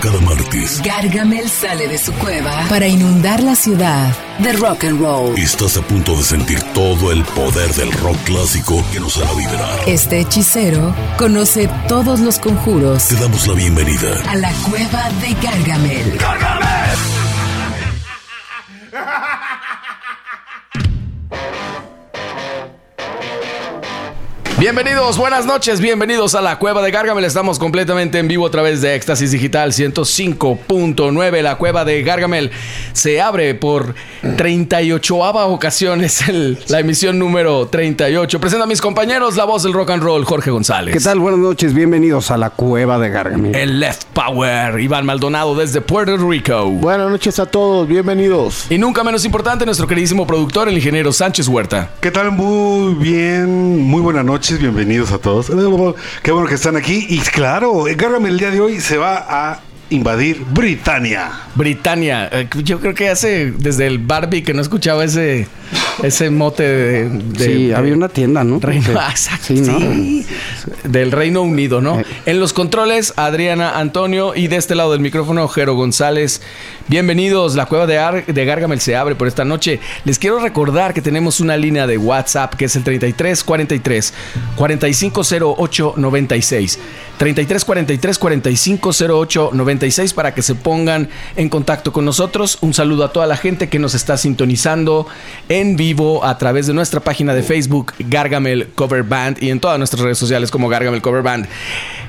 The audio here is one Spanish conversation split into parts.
cada martes, Gargamel sale de su cueva para inundar la ciudad de rock and roll. Estás a punto de sentir todo el poder del rock clásico que nos hará vibrar. Este hechicero conoce todos los conjuros. Te damos la bienvenida a la cueva de Gargamel. ¡Gargamel! Bienvenidos, buenas noches, bienvenidos a la Cueva de Gargamel. Estamos completamente en vivo a través de Éxtasis Digital 105.9. La Cueva de Gargamel se abre por 38ª ocasión, es la emisión número 38. Presento a mis compañeros, la voz del rock and roll, Jorge González. ¿Qué tal? Buenas noches, bienvenidos a la Cueva de Gargamel. El Left Power, Iván Maldonado desde Puerto Rico. Buenas noches a todos, bienvenidos. Y nunca menos importante, nuestro queridísimo productor, el ingeniero Sánchez Huerta. ¿Qué tal? Muy bien, muy buena noche. Bienvenidos a todos. Qué bueno que están aquí. Y claro, Gargamel el día de hoy se va a invadir Britania. Yo creo que hace desde el Barbie que no escuchaba ese mote de sí, había una tienda, ¿no? Sí, del Reino Unido, ¿no? En los controles, Adriana Antonio. Y de este lado del micrófono, Jorge González. Bienvenidos, la cueva de Gargamel se abre por esta noche. Les quiero recordar que tenemos una línea de WhatsApp que es el 3343-450896. 3343-450896. Para que se pongan en contacto con nosotros. Un saludo a toda la gente que nos está sintonizando en vivo a través de nuestra página de Facebook Gargamel Cover Band y en todas nuestras redes sociales como Gargamel Cover Band.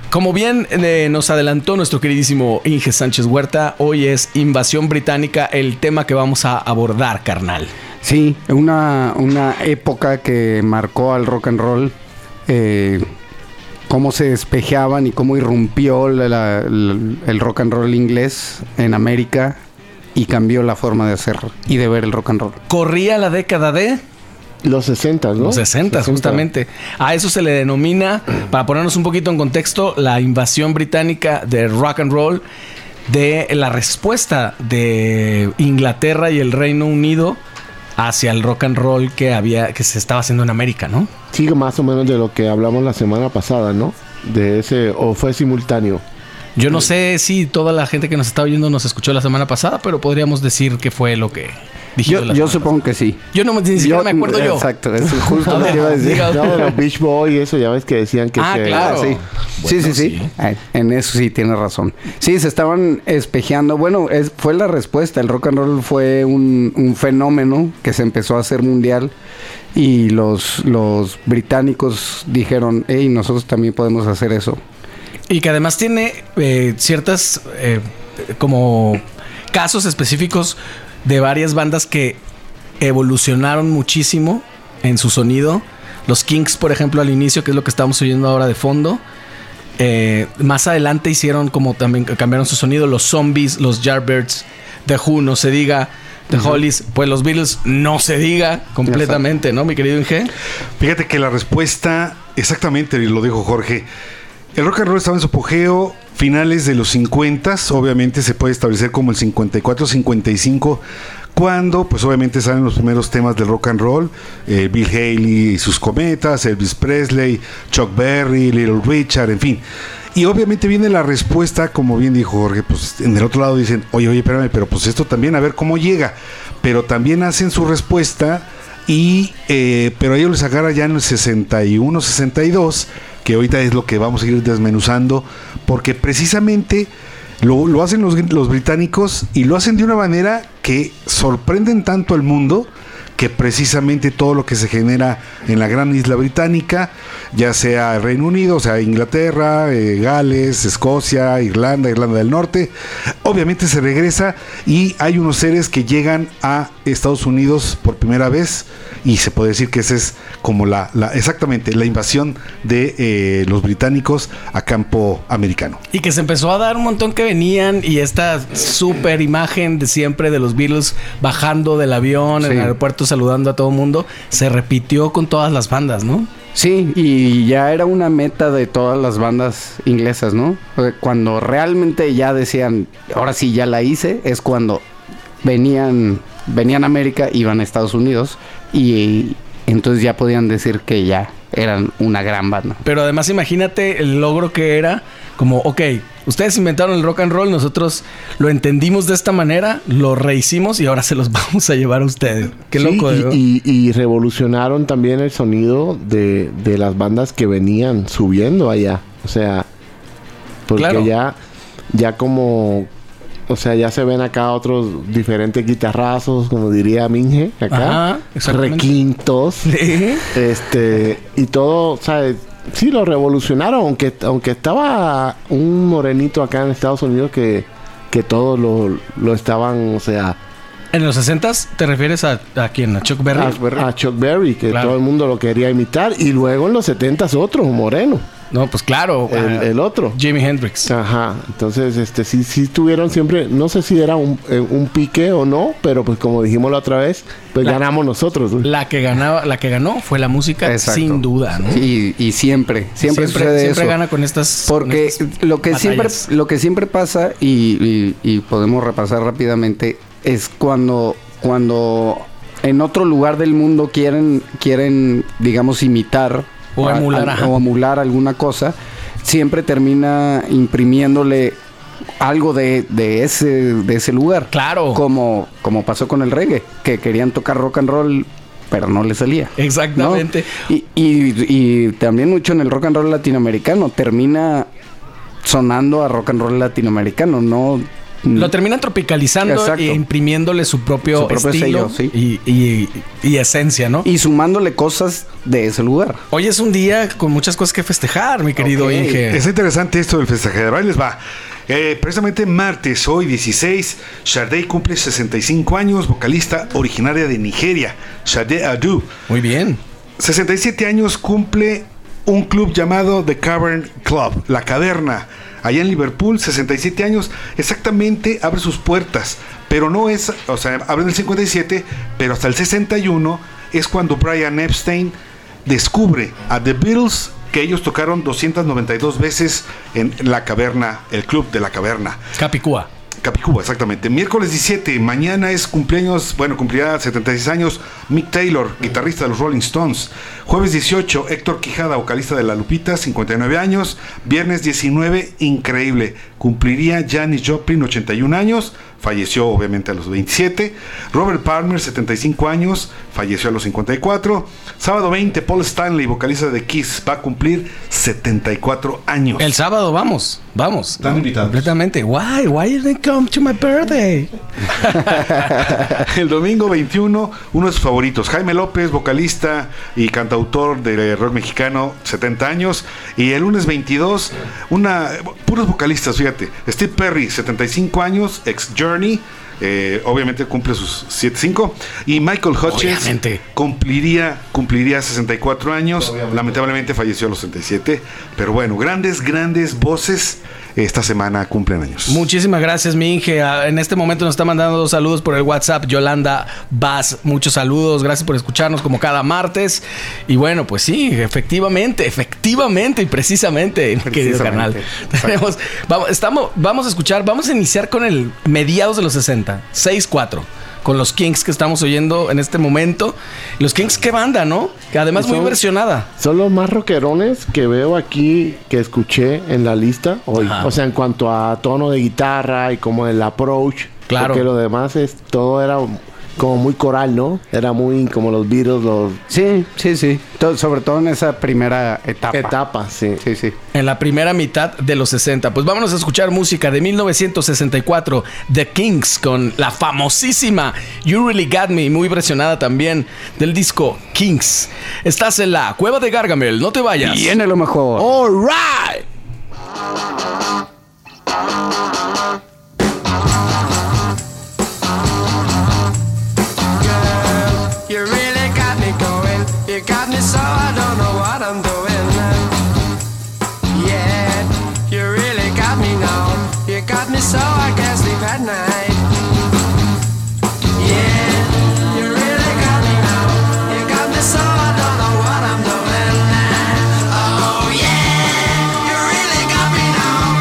Como bien nos adelantó nuestro queridísimo Inge Sánchez Huerta, hoy es Invasión Británica el tema que vamos a abordar, carnal. Sí, una época que marcó al rock and roll, cómo se despejaban y cómo irrumpió el rock and roll inglés en América y cambió la forma de hacer y de ver el rock and roll. Corría la década de... Los 60, ¿no? Los 60, justamente. A eso se le denomina, para ponernos un poquito en contexto, la invasión británica de rock and roll, de la respuesta de Inglaterra y el Reino Unido hacia el rock and roll que se estaba haciendo en América, ¿no? Sí, más o menos de lo que hablamos la semana pasada, ¿no? De ese, o fue simultáneo. Yo no sé si toda la gente que nos está oyendo nos escuchó la semana pasada, pero podríamos decir que fue lo que dijimos. Yo supongo que sí. Yo no me acuerdo yo. Exacto, eso es justo lo que iba a decir. No, los Beach Boys, eso ya ves que decían que... claro. Sí. Bueno, sí. Ay, en eso sí tienes razón. Sí, se estaban espejeando. Bueno, fue la respuesta. El rock and roll fue un fenómeno que se empezó a hacer mundial y los británicos dijeron, hey, nosotros también podemos hacer eso. Y que además tiene ciertas como casos específicos de varias bandas que evolucionaron muchísimo en su sonido. Los Kinks, por ejemplo, al inicio, que es lo que estamos oyendo ahora de fondo. Más adelante hicieron como también cambiaron su sonido. Los Zombies, los Yardbirds, The Who, no se diga. The Hollies, pues los Beatles, no se diga completamente, ¿no, mi querido Inge? Fíjate que la respuesta, exactamente lo dijo Jorge, el rock and roll estaba en su apogeo finales de los 50s, obviamente se puede establecer como el 54, 55, cuando pues obviamente salen los primeros temas del rock and roll, Bill Haley y sus cometas, Elvis Presley, Chuck Berry, Little Richard, en fin. Y obviamente viene la respuesta, como bien dijo Jorge, pues en el otro lado dicen, oye, espérame, pero pues esto también, a ver cómo llega. Pero también hacen su respuesta y, pero ellos les agarra ya en el 61, 62, que ahorita es lo que vamos a ir desmenuzando, porque precisamente lo hacen los británicos y lo hacen de una manera que sorprenden tanto al mundo, que precisamente todo lo que se genera en la gran isla británica, ya sea el Reino Unido, o sea Inglaterra, Gales, Escocia, Irlanda del Norte, obviamente se regresa y hay unos seres que llegan a Estados Unidos por primera vez y se puede decir que esa es como exactamente la invasión de los británicos a campo americano. Y que se empezó a dar un montón que venían y esta super imagen de siempre de los Beatles bajando del avión en el aeropuerto saludando a todo mundo, se repitió con todas las bandas, ¿no? Sí, y ya era una meta de todas las bandas inglesas, ¿no? Cuando realmente ya decían, ahora sí ya la hice, es cuando venían a América, iban a Estados Unidos, y entonces ya podían decir que ya eran una gran banda. Pero además imagínate el logro que era, como, ok, ustedes inventaron el rock and roll, nosotros lo entendimos de esta manera, lo rehicimos y ahora se los vamos a llevar a ustedes. Qué loco, ¿no? Y revolucionaron también el sonido de las bandas que venían subiendo allá. O sea, porque claro, ya como... O sea, ya se ven acá otros diferentes guitarrazos, como diría Minge, acá. Ajá, requintos. ¿Sí? Y todo, ¿sabes? Sí, lo revolucionaron, aunque estaba un morenito acá en Estados Unidos que todos lo estaban, o sea... ¿En los 60s te refieres a quién? ¿A Chuck Berry? A Chuck Berry, que claro, todo el mundo lo quería imitar. Y luego en los 70s otro, moreno. No, pues claro. El otro. Jimi Hendrix. Ajá. Entonces, sí tuvieron siempre... No sé si era un pique o no, pero pues como dijimos la otra vez, pues ganamos nosotros. La que ganó fue la música. Exacto. Sin duda, ¿no? Y siempre sucede siempre eso. Gana con estas... Porque con estas lo que siempre pasa, y podemos repasar rápidamente, es cuando en otro lugar del mundo quieren digamos, imitar... O emular alguna cosa, siempre termina imprimiéndole algo de ese lugar. Claro. Como pasó con el reggae, que querían tocar rock and roll, pero no le salía. Exactamente. ¿No? Y también mucho en el rock and roll latinoamericano, termina sonando a rock and roll latinoamericano, no... Lo terminan tropicalizando. Exacto. E imprimiéndole su propio estilo, sello, sí. y esencia, ¿no? Y sumándole cosas de ese lugar. Hoy es un día con muchas cosas que festejar, mi querido Inge. Es interesante esto del festejar. Ahí les va. Precisamente martes, hoy 16, Sade cumple 65 años, vocalista originaria de Nigeria, Sade Adu. Muy bien. 67 años cumple un club llamado The Cavern Club, La Caverna. Allá en Liverpool, 67 años, exactamente abre sus puertas, pero no es, o sea, abre en el 57, pero hasta el 61 es cuando Brian Epstein descubre a The Beatles, que ellos tocaron 292 veces en La Caverna, el club de La Caverna. Capicúa, exactamente. Miércoles 17, mañana es cumpleaños, bueno, cumplirá 76 años Mick Taylor, guitarrista de los Rolling Stones. Jueves 18, Héctor Quijada, vocalista de La Lupita, 59 años. Viernes 19, increíble, cumpliría Janis Joplin, 81 años, falleció obviamente a los 27. Robert Palmer, 75 años, falleció a los 54. Sábado 20, Paul Stanley, vocalista de Kiss, va a cumplir 74 años. El sábado vamos. Están invitados. Completamente. Why didn't come to my birthday? El domingo 21, uno de sus favoritos, Jaime López, vocalista y cantautor de rock mexicano, 70 años. Y el lunes 22, puros vocalistas, fíjate. Steve Perry, 75 años, ex Journey, obviamente cumple sus 75, y Michael Hutchence cumpliría 64 años, obviamente. Lamentablemente falleció a los 67, pero bueno, grandes voces esta semana cumplen años. Muchísimas gracias, mi Inge. En este momento nos está mandando 2 saludos por el WhatsApp. Yolanda Vaz, muchos saludos. Gracias por escucharnos como cada martes. Y bueno, pues sí, efectivamente y precisamente. Querido carnal. Vamos a iniciar con el mediados de los 60, 6-4. Con los Kinks que estamos oyendo en este momento. Los Kinks, qué banda, ¿no? Que además muy versionada. Son los más rockerones que veo aquí, que escuché en la lista hoy. Ajá. O sea, en cuanto a tono de guitarra y como el approach. Claro. Porque lo demás todo era como muy coral, ¿no? Era muy como los Beatles, Sí. Sobre todo en esa primera etapa. Sí. En la primera mitad de los 60. Pues vámonos a escuchar música de 1964, The Kinks, con la famosísima You Really Got Me, muy versionada también, del disco Kinks. Estás en la Cueva de Gargamel, no te vayas. Viene lo mejor. All right. So I can't sleep at night. Yeah, you really got me now. You got me so I don't know what I'm doing now. Oh yeah, you really got me now.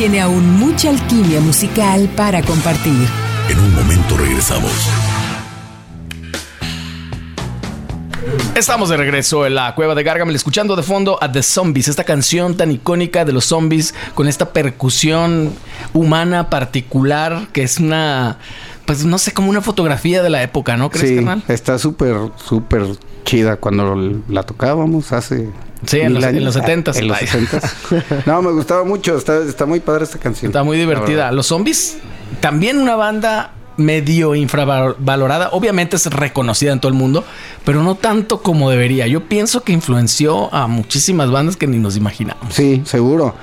tiene aún mucha alquimia musical para compartir. En un momento regresamos. Estamos de regreso en la cueva de Gargamel, escuchando de fondo a The Zombies, esta canción tan icónica de los Zombies, con esta percusión humana particular, que es una, pues no sé, como una fotografía de la época, ¿no crees, carnal? Sí, está súper chida. Cuando la tocábamos hace... Sí, en los 70s. En los 70s. No, me gustaba mucho, está muy padre esta canción. Está muy divertida. Los Zombies, también una banda... medio infravalorada. Obviamente es reconocida en todo el mundo, pero no tanto como debería. Yo pienso que influenció a muchísimas bandas que ni nos imaginamos. Sí, seguro.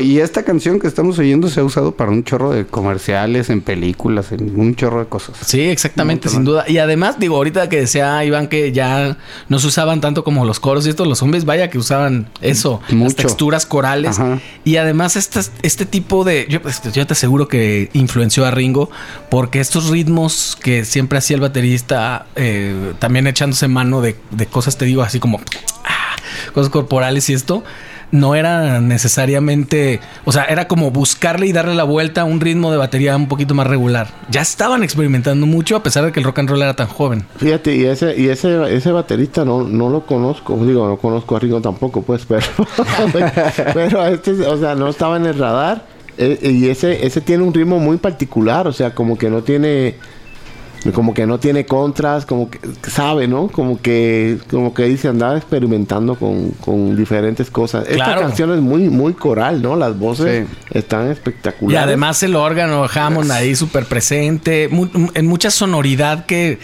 Y esta canción que estamos oyendo se ha usado para un chorro de comerciales, en películas, en un chorro de cosas. Sí, exactamente, sin duda. Y además, digo, ahorita que decía Iván que ya no se usaban tanto como los coros y estos, los Zombies, vaya que usaban eso, mucho. Las texturas corales. Ajá. Y además este tipo de... Yo te aseguro que influenció a Ringo, porque estos ritmos que siempre hacía el baterista, también echándose mano de cosas, te digo, así como cosas corporales y esto, no era necesariamente... O sea, era como buscarle y darle la vuelta a un ritmo de batería un poquito más regular. Ya estaban experimentando mucho, a pesar de que el rock and roll era tan joven. Fíjate, y ese baterista no lo conozco. Digo, no conozco a Ringo tampoco, pues, pero... pero o sea, no estaba en el radar. Y ese tiene un ritmo muy particular, o sea, como que no tiene contras, como que sabe, ¿no? Como que dice, andaba experimentando con diferentes cosas. Claro. Esta canción es muy, muy coral, ¿no? Las voces están espectaculares. Y además el órgano Hammond ahí súper presente, en mucha sonoridad que,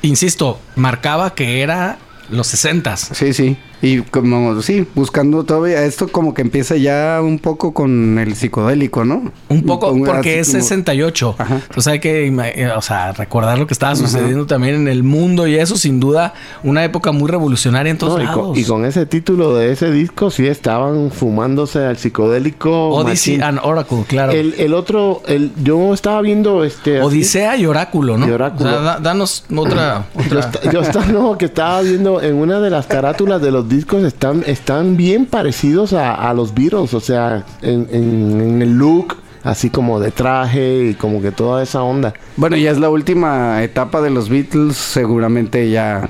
insisto, marcaba que era los 60s. Sí. Y como, sí, buscando todavía... Esto como que empieza ya un poco con el psicodélico, ¿no? Un poco, porque es como... 68. Ajá. Entonces hay que, recordar lo que estaba sucediendo, ajá, también en el mundo. Y eso, sin duda, una época muy revolucionaria en todos lados. Y con ese título de ese disco, sí estaban fumándose al psicodélico. Odyssey and Oracle, claro. Yo estaba viendo... Odisea así, y Oráculo, ¿no? Y Oráculo. O sea, danos otra... que estaba viendo en una de las carátulas de los discos, están bien parecidos a los Beatles, o sea, en el look, así como de traje y como que toda esa onda. Bueno, ya es la última etapa de los Beatles, seguramente ya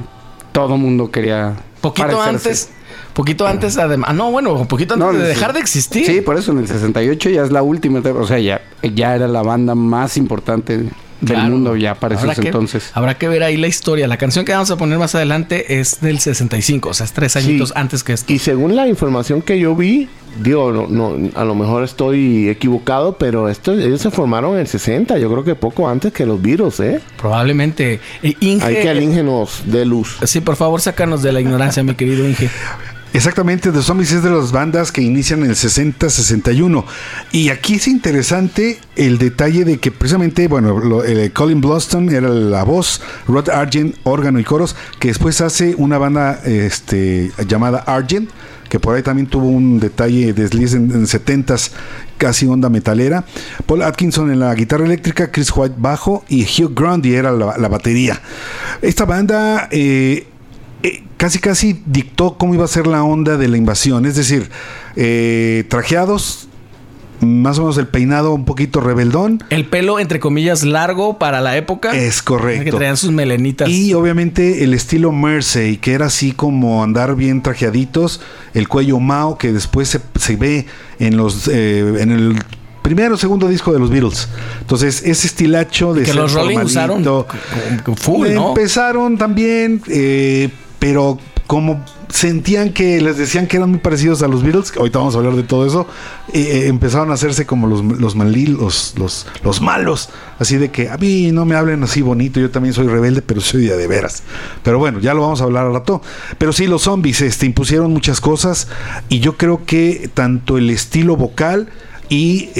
todo mundo quería parecerse. Poquito antes, además. No, bueno, poquito antes de dejar de existir. Sí, por eso en el 68 ya es la última etapa, o sea, ya era la banda más importante del mundo ya para esos entonces. Habrá que ver ahí la historia. La canción que vamos a poner más adelante es del 65, o sea, es 3 añitos antes que esto. Y según la información que yo vi, digo, no, a lo mejor estoy equivocado, pero ellos se formaron en el 60, yo creo que poco antes que los Beatles, probablemente. Inge, hay que el Inge nos dé luz. Sí, por favor, sácanos de la ignorancia, mi querido Inge. Exactamente, The Zombies es de las bandas que inician en el 60-61. Y aquí es interesante el detalle de que precisamente, Colin Blunstone era la voz, Rod Argent, órgano y coros, que después hace una banda llamada Argent, que por ahí también tuvo un detalle desliz en 70s, casi onda metalera. Paul Atkinson en la guitarra eléctrica, Chris White bajo y Hugh Grundy era la batería. Esta banda... Casi dictó cómo iba a ser la onda de la invasión, es decir, trajeados, más o menos el peinado un poquito rebeldón, el pelo entre comillas largo para la época, es correcto, que traían sus melenitas, y obviamente el estilo Mersey, que era así como andar bien trajeaditos, el cuello Mao, que después se ve en los en el primero o segundo disco de los Beatles. Entonces, ese estilacho de... Que los Rolling usaron full, ¿no? Empezaron también, pero como sentían que les decían que eran muy parecidos a los Beatles, ahorita vamos a hablar de todo eso, empezaron a hacerse como los malos. Así de que a mí no me hablen así bonito, yo también soy rebelde, pero soy de veras. Pero bueno, ya lo vamos a hablar al rato. Pero sí, los Zombies impusieron muchas cosas, y yo creo que tanto el estilo vocal... Y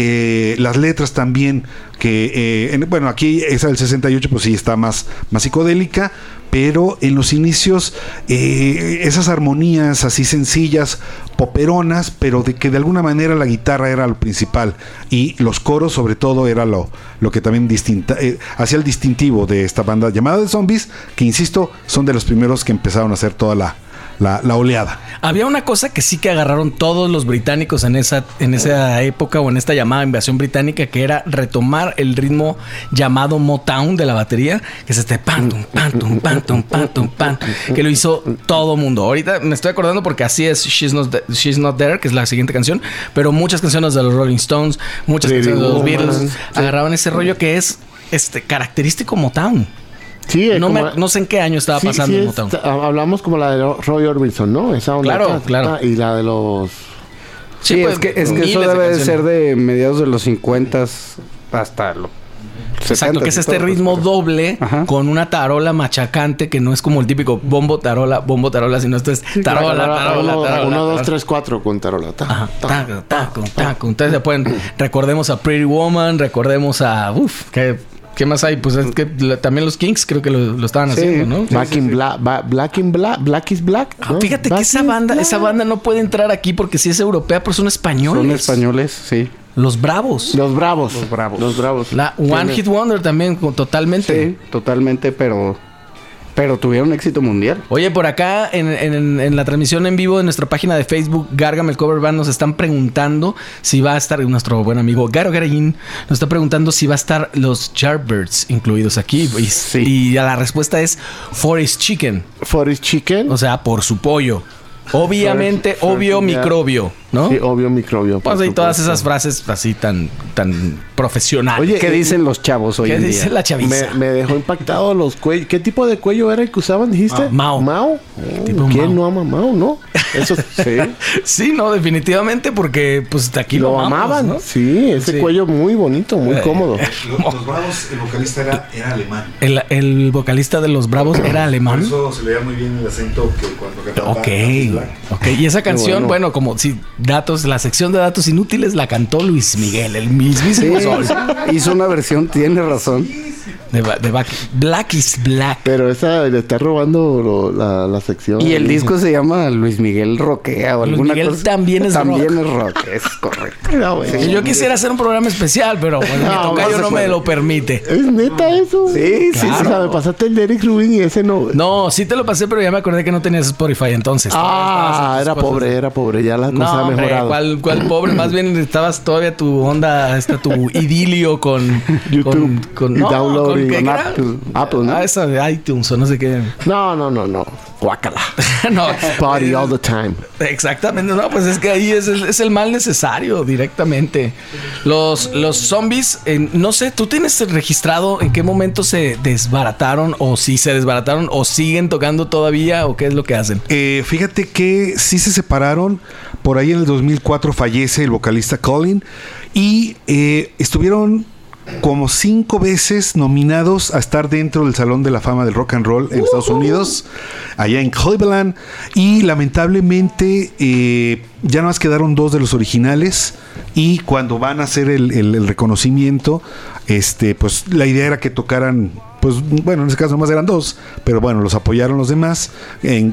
las letras también, que aquí esa del 68 pues sí está más psicodélica, pero en los inicios esas armonías así sencillas, poperonas, pero de que de alguna manera la guitarra era lo principal y los coros sobre todo era lo que también hacía el distintivo de esta banda llamada The Zombies, que insisto, son de los primeros que empezaron a hacer toda la la oleada. Había una cosa que sí que agarraron todos los británicos en esa época, o en esta llamada invasión británica, que era retomar el ritmo llamado Motown de la batería, que es este pantum, pantum, pantum, pantum, pan, que lo hizo todo mundo. Ahorita me estoy acordando porque así es She's Not There, que es la siguiente canción, pero muchas canciones de los Rolling Stones, muchas canciones de los Beatles, agarraban ese rollo que es característico Motown. Sí, no sé en qué año estaba pasando en Motown. Hablamos como la de Roy Orbison, ¿no? Esa onda. Claro, claro. Y la de los... Sí, pues, es que eso debe de ser de mediados de los 50 hasta los 70. Exacto, que es este ritmo doble. Ajá. Con una tarola machacante que no es como el típico bombo, tarola, sino esto es tarola. 1, 2, 3, 4 con tarola. Ajá. Taco. Entonces se pueden... Recordemos a Pretty Woman, recordemos a... ¿Qué más hay? Pues es que también los Kinks creo que lo estaban haciendo, ¿no? Black is Black. ¿No? Fíjate Black que esa banda no puede entrar aquí porque sí es europea, pero son españoles. Son españoles, sí. Los Bravos. La One Hit Wonder también, totalmente. Sí, totalmente, pero tuvieron éxito mundial. Oye, por acá en la transmisión en vivo de nuestra página de Facebook Gargamel Cover Band nos están preguntando si va a estar nuestro buen amigo Garo Garayín, nos está preguntando si va a estar los Yardbirds incluidos aquí. Sí. Y la respuesta es for his chicken, o sea, por su pollo. Obviamente, obvio microbio, ¿no? Sí, obvio microbio. Pues ahí todas esas frases así tan profesionales. Oye, ¿qué dicen los chavos hoy en día? ¿Qué dice la chaviza? Me dejó impactado los cuellos. ¿Qué tipo de cuello era el que usaban, dijiste? Mao. ¿Quién no ama Mao, no? Eso sí. Sí, no, definitivamente, porque pues aquí lo amaban, ¿no? Sí, ese cuello muy bonito, muy cómodo. Los Bravos, el vocalista era alemán. El vocalista de los Bravos era alemán. Por eso se leía muy bien el acento que cuando cantaba. Ok, y esa canción, bueno, como si datos, la sección de datos inútiles la cantó Luis Miguel, el mismísimo. Sí, hizo una versión, tiene razón. De Black is Black. Pero esa le está robando la sección. Y el disco se llama Luis Miguel Roquea o Luis alguna Miguel cosa. También es rock, es correcto. No, bueno, sí, yo quisiera hacer un programa especial, pero bueno, mi tocayo no me lo permite. ¿Es neta eso? Sí, claro. Sí, o sea, me pasaste el de Eric Rubin y ese no. No, sí te lo pasé, pero ya me acordé que no tenías Spotify entonces. Era pobre, ya la cosa ha mejorado. ¿Cuál pobre? Más bien estabas todavía tu onda, tu idilio con YouTube, con download. Con Apple, ¿no? Esa de iTunes o no sé qué. No. Guácala. No. Party all the time. Exactamente. No, pues es que ahí es el mal necesario directamente. Los zombies, no sé, ¿tú tienes registrado en qué momento se desbarataron o si se desbarataron o siguen tocando todavía o qué es lo que hacen? Fíjate que sí se separaron. Por ahí en el 2004 fallece el vocalista Colin y estuvieron... como 5 veces nominados a estar dentro del Salón de la Fama del Rock and Roll en Estados Unidos, allá en Cleveland, y lamentablemente ya nomás quedaron 2 de los originales, y cuando van a hacer el reconocimiento, pues la idea era que tocaran, pues bueno, en ese caso nomás eran 2, pero bueno, los apoyaron los demás,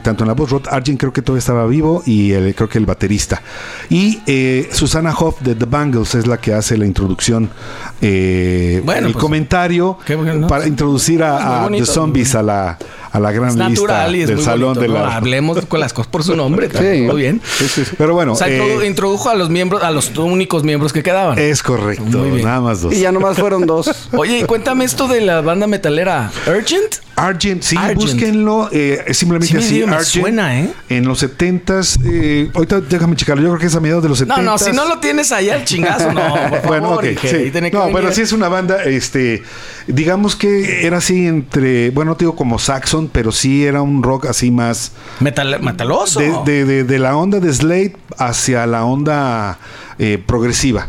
tanto en la voz, Rod Argent creo que todavía estaba vivo, y creo que el baterista. Y Susanna Hoff de The Bangles es la que hace la introducción, comentario bueno, ¿no? Para introducir a The Zombies a la gran lista del Salón bonito, de la... Hablemos con las cosas por su nombre, sí, todo bien. Sí. Pero bueno... O sea, introdujo a los miembros, a los únicos miembros que quedaban. Es correcto, nada más 2. Y ya nomás fueron 2. Oye, y cuéntame esto de la banda metalera. Argent, sí, Argent. Búsquenlo. Es simplemente así, Argent. Suena, ¿eh? En los 70s... ahorita déjame checarlo, yo creo que es a mediados de los 70s. No, si no lo tienes allá, el chingazo, no. Por bueno, favor, okay, sí. Pero sí es una banda, digamos que era así entre... Bueno, no te digo como Saxon, pero sí era un rock así más metaloso de la onda de Slade hacia la onda progresiva.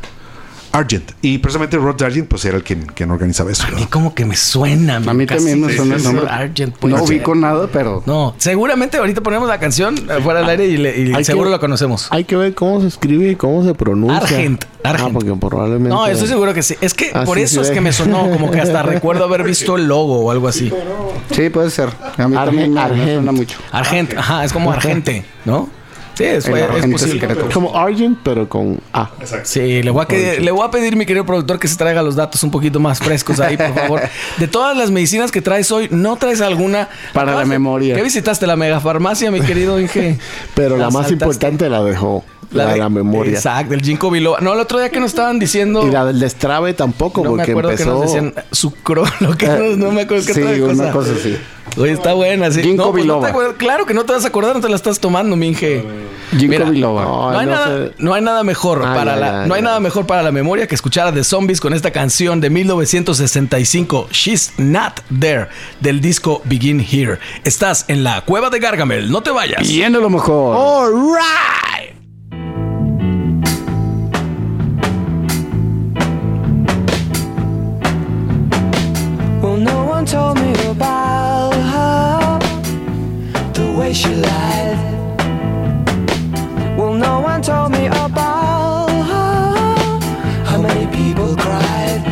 Argent. Y precisamente Rod Argent pues era el quien organizaba eso. A mí como que me suena. A mí también me suena el nombre. Argent, pues, no ubico nada, pero... No, seguramente ahorita ponemos la canción fuera del aire y seguro lo conocemos. Hay que ver cómo se escribe y cómo se pronuncia. Argent. Porque probablemente... No, estoy seguro que sí. Es que por eso es que me sonó como que hasta recuerdo haber visto el logo o algo así. Sí, puede ser. A mí también me suena mucho. Argent, ajá, es como Argente, ¿no? Sí, eso es posible. Es como Argent, pero con A. Exacto. Sí, le voy a pedir, mi querido productor, que se traiga los datos un poquito más frescos ahí, por favor. De todas las medicinas que traes hoy, ¿no traes alguna? Para la memoria. ¿Qué visitaste? La megafarmacia, mi querido Inge. Pero la más importante la dejó. La memoria. Exacto, el ginkgo biloba. No, el otro día que nos estaban diciendo. Y la del destrave tampoco, no, porque empezó. Que nos decían sucrolo, que no me acuerdo qué otra cosa. Sí, una cosa así. Oye, está buena, sí. Ginkgo biloba. Pues claro que no te vas a acordar, no te la estás tomando, Minge. Ginkgo biloba. No hay nada mejor para la memoria que escuchar a The Zombies con esta canción de 1965, She's Not There, del disco Begin Here. Estás en la cueva de Gargamel, no te vayas. Viendo lo mejor. All right. Told me about her, the way she lied. Well, no one told me about her, how many people cried.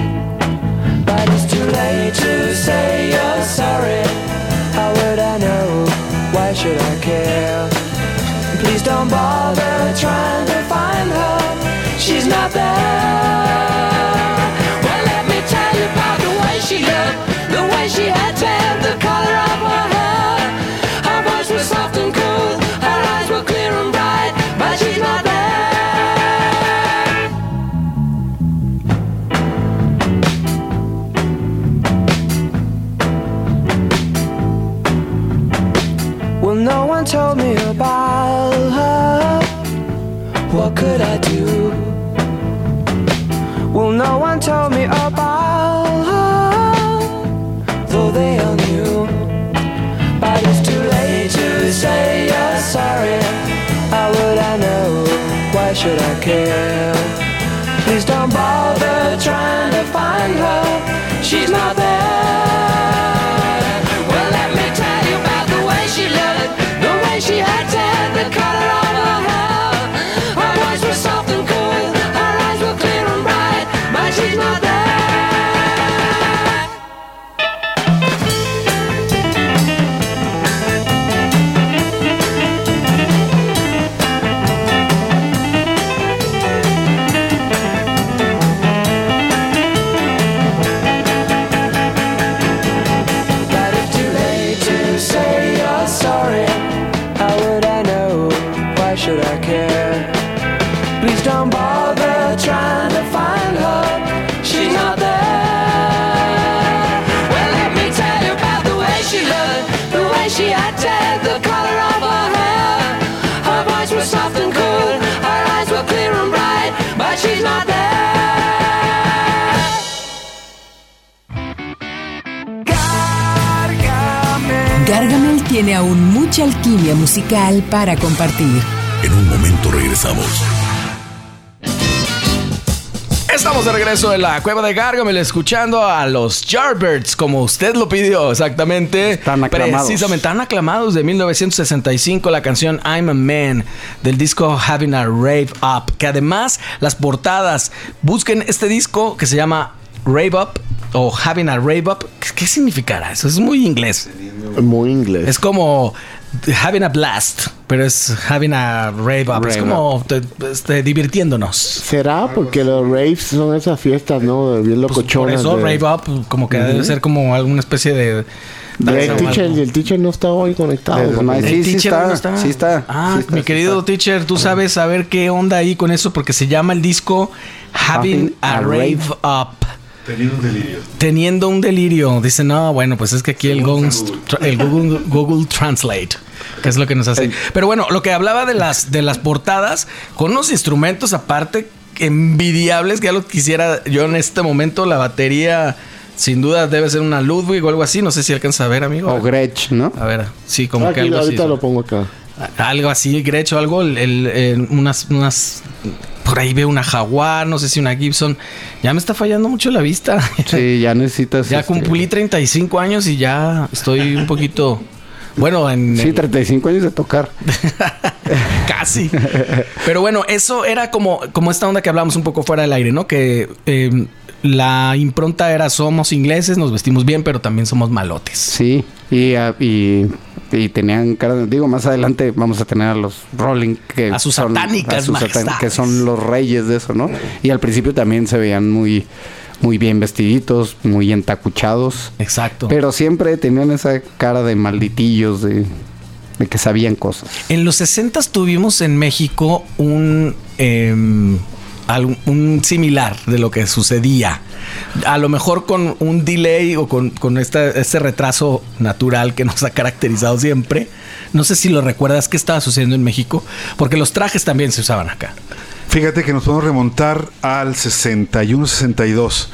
But it's too late to say you're sorry. How would I know? Why should I care? Please don't bother trying to find her. She's not there. Well, let me tell you about the way she looked, the way she had tanned, the color of her hair. Her voice was soft and cool, her eyes were clear and bright, but she's not there. Well, no one told me about her. What could I do? Well, no one told me about her. Though they all knew, but it's too late to say you're sorry. How would I know? Why should I care? Please don't bother trying to find her. She's not there. Well, let me tell you about the way she looked, the way she had hair, the color of her hair. Her voice was soft and cool, her eyes were clear and bright, but she's not there. Gargamel tiene aún mucha alquimia musical para compartir. En un momento regresamos. Estamos de regreso en la cueva de Gargamel, escuchando a los Yardbirds, como usted lo pidió, exactamente. Están aclamados. Precisamente, tan aclamados, de 1965, la canción I'm a Man, del disco Having a Rave Up, que además las portadas, busquen este disco que se llama Rave Up o Having a Rave Up. ¿Qué significará eso? Es muy inglés. Muy inglés. Es como having a blast, pero es having a rave up. Rave es como divirtiéndonos. ¿Será? Porque los raves son esas fiestas, ¿no? Bien locochonas. Pues por eso rave up como que debe ser como alguna especie de... El teacher no está hoy conectado. Sí está. Mi querido teacher, tú sabes saber qué onda ahí con eso, porque se llama el disco Having a Rave Up. Teniendo un delirio. Dice, no, bueno, pues es que aquí el Google Translate, que es lo que nos hace. Pero bueno, lo que hablaba de las portadas, con unos instrumentos aparte envidiables, que ya lo quisiera yo en este momento. La batería, sin duda, debe ser una Ludwig o algo así. No sé si alcanza a ver, amigo. O Gretsch, ¿no? A ver, sí, como aquí, que algo ahorita así. Ahorita lo pongo acá. Algo así, Gretsch o algo. Unas... Por ahí veo una Jaguar, no sé si una Gibson. Ya me está fallando mucho la vista. Sí, ya necesitas... Ya cumplí 35 años y ya estoy un poquito... Bueno, 35 años de tocar. Casi. Pero bueno, eso era como esta onda que hablamos un poco fuera del aire, ¿no? Que la impronta era: somos ingleses, nos vestimos bien, pero también somos malotes. Sí, y y tenían cara, digo, más adelante vamos a tener a los Rolling, que a sus satánicas majestades, que son los reyes de eso, ¿no? Y al principio también se veían muy, muy bien vestiditos, muy entacuchados. Exacto. Pero siempre tenían esa cara de malditillos, de que sabían cosas. En los 60s tuvimos en México un similar de lo que sucedía, a lo mejor con un delay o con este retraso natural que nos ha caracterizado siempre. No sé si lo recuerdas, qué estaba sucediendo en México, porque los trajes también se usaban acá. Fíjate que nos podemos remontar al 61-62,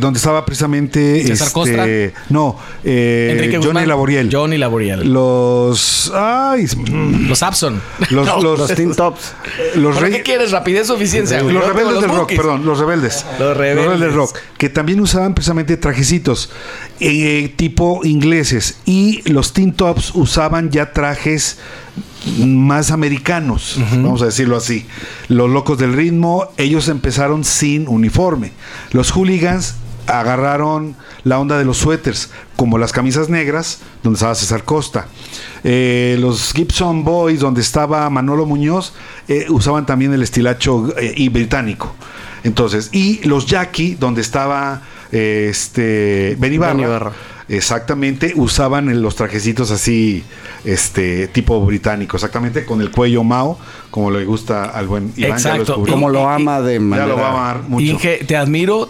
donde estaba precisamente César Costa. No, Johnny Laboriel. Los Abson. Los Tin Tops. ¿Qué quieres? Rapidez, suficiencia. Los rebeldes del rock, perdón. Los rebeldes del rock. Que también usaban precisamente trajecitos tipo ingleses. Y los Tin Tops usaban ya trajes más americanos, uh-huh, vamos a decirlo así. Los Locos del Ritmo, ellos empezaron sin uniforme. Los Hooligans agarraron la onda de los suéteres, como las camisas negras, donde estaba César Costa. Los Gibson Boys, donde estaba Manolo Muñoz, usaban también el estilacho británico. Entonces, y los Jackie, donde estaba Benny Barra. Exactamente, usaban los trajecitos así, tipo británico, exactamente, con el cuello Mao, como le gusta al buen Iván. Exacto, como lo ama de manera. Ya lo va a amar mucho. Inge, te admiro.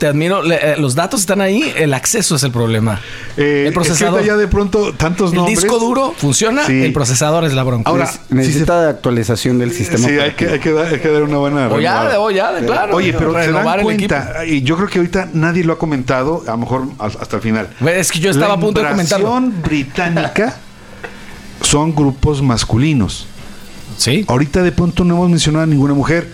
Los datos están ahí, el acceso es el problema. El procesador. Es que ya de pronto tantos nombres. El disco duro funciona, sí. El procesador es la bronca. Ahora necesita de actualización del sistema. Sí, hay que dar una buena. Claro. Oye, pero se dan cuenta, y yo creo que ahorita nadie lo ha comentado, a lo mejor hasta el final. Es que yo estaba a punto de comentarlo. La invasión británica son grupos masculinos. Sí. Ahorita de pronto no hemos mencionado a ninguna mujer.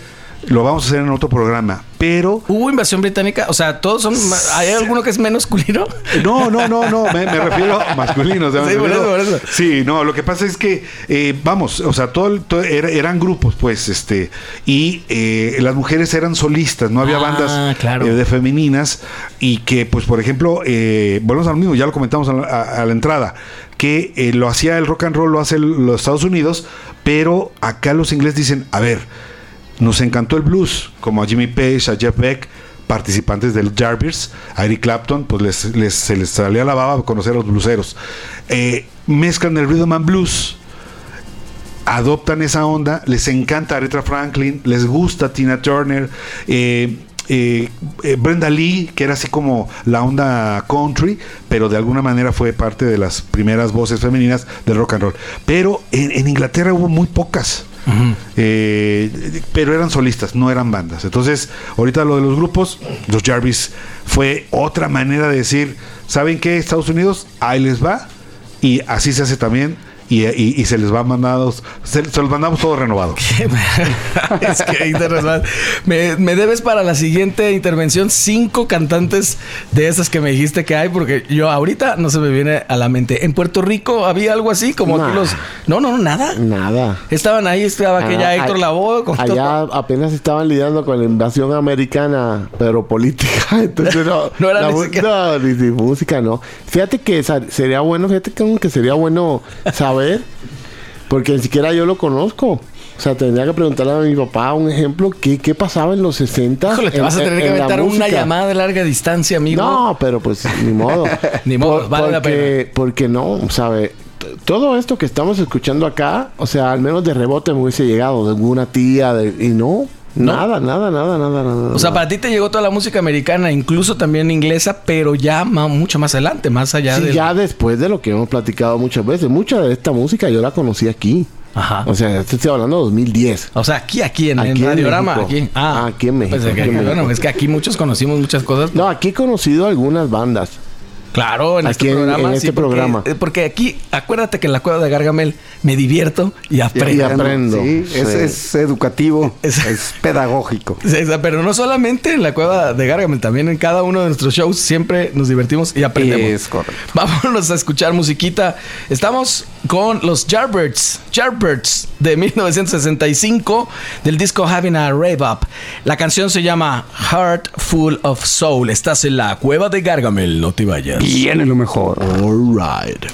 Lo vamos a hacer en otro programa. Pero hubo invasión británica, o sea, todos son. ¿Hay alguno que es menos culino? No. Me refiero a masculinos. Sí, por eso. Sí, no. Lo que pasa es que o sea, todo eran grupos, pues, y las mujeres eran solistas, no había bandas, claro, de femeninas, y que, pues, por ejemplo, volvemos al mismo, ya lo comentamos a la entrada, que lo hacía el rock and roll, lo hace los Estados Unidos, pero acá los ingleses dicen, a ver. Nos encantó el blues, como a Jimmy Page, a Jeff Beck, participantes del Yardbirds, a Eric Clapton, pues se les salía la baba conocer a los blueseros. Mezclan el rhythm and blues, adoptan esa onda, les encanta Aretha Franklin, les gusta Tina Turner, Brenda Lee, que era así como la onda country, pero de alguna manera fue parte de las primeras voces femeninas del rock and roll. Pero en Inglaterra hubo muy pocas. Uh-huh. Pero eran solistas, no eran bandas. Entonces, ahorita lo de los grupos, los Jarvis fue otra manera de decir, ¿saben qué? Estados Unidos, ahí les va, y así se hace también, y se les va mandados, se los mandamos todo renovado. Es que ahí te me debes para la siguiente intervención 5 cantantes de esas que me dijiste que hay, porque yo ahorita no se me viene a la mente. En Puerto Rico había algo así como aquí los nada. Estaban ahí, estaba aquella Héctor Lavoe con allá todo. Apenas estaban lidiando con la invasión americana, pero política, entonces no era ni música, no. Fíjate que sería bueno saber, porque ni siquiera yo lo conozco. O sea, tendría que preguntarle a mi papá, un ejemplo, ¿qué pasaba en los 60? Híjole, te vas a tener que aventar una llamada de larga distancia, amigo. No, pero pues, ni modo, vale la pena. Porque no, ¿sabes? Todo esto que estamos escuchando acá, o sea, al menos de rebote me hubiese llegado de alguna tía, y no. Nada. O sea, para ti te llegó toda la música americana, incluso también inglesa, pero ya mucho más adelante, más allá de... Sí, ya después de lo que hemos platicado muchas veces. Mucha de esta música yo la conocí aquí. Ajá. O sea, estoy hablando de 2010. O sea, aquí en Radiorama. Aquí. Aquí en México. Pues aquí en México. Bueno, es que aquí muchos conocimos muchas cosas. No, aquí he conocido algunas bandas. Claro, en este programa. Porque aquí, acuérdate que en la cueva de Gargamel me divierto y aprendo. Sí, sí. Es educativo, es pedagógico. Pero no solamente en la cueva de Gargamel, también en cada uno de nuestros shows siempre nos divertimos y aprendemos. Es correcto. Vámonos a escuchar musiquita. Estamos con los Yardbirds de 1965 del disco Having a Rave Up. La canción se llama Heart Full of Soul. Estás en la cueva de Gargamel, no te vayas. Viene lo mejor. All right.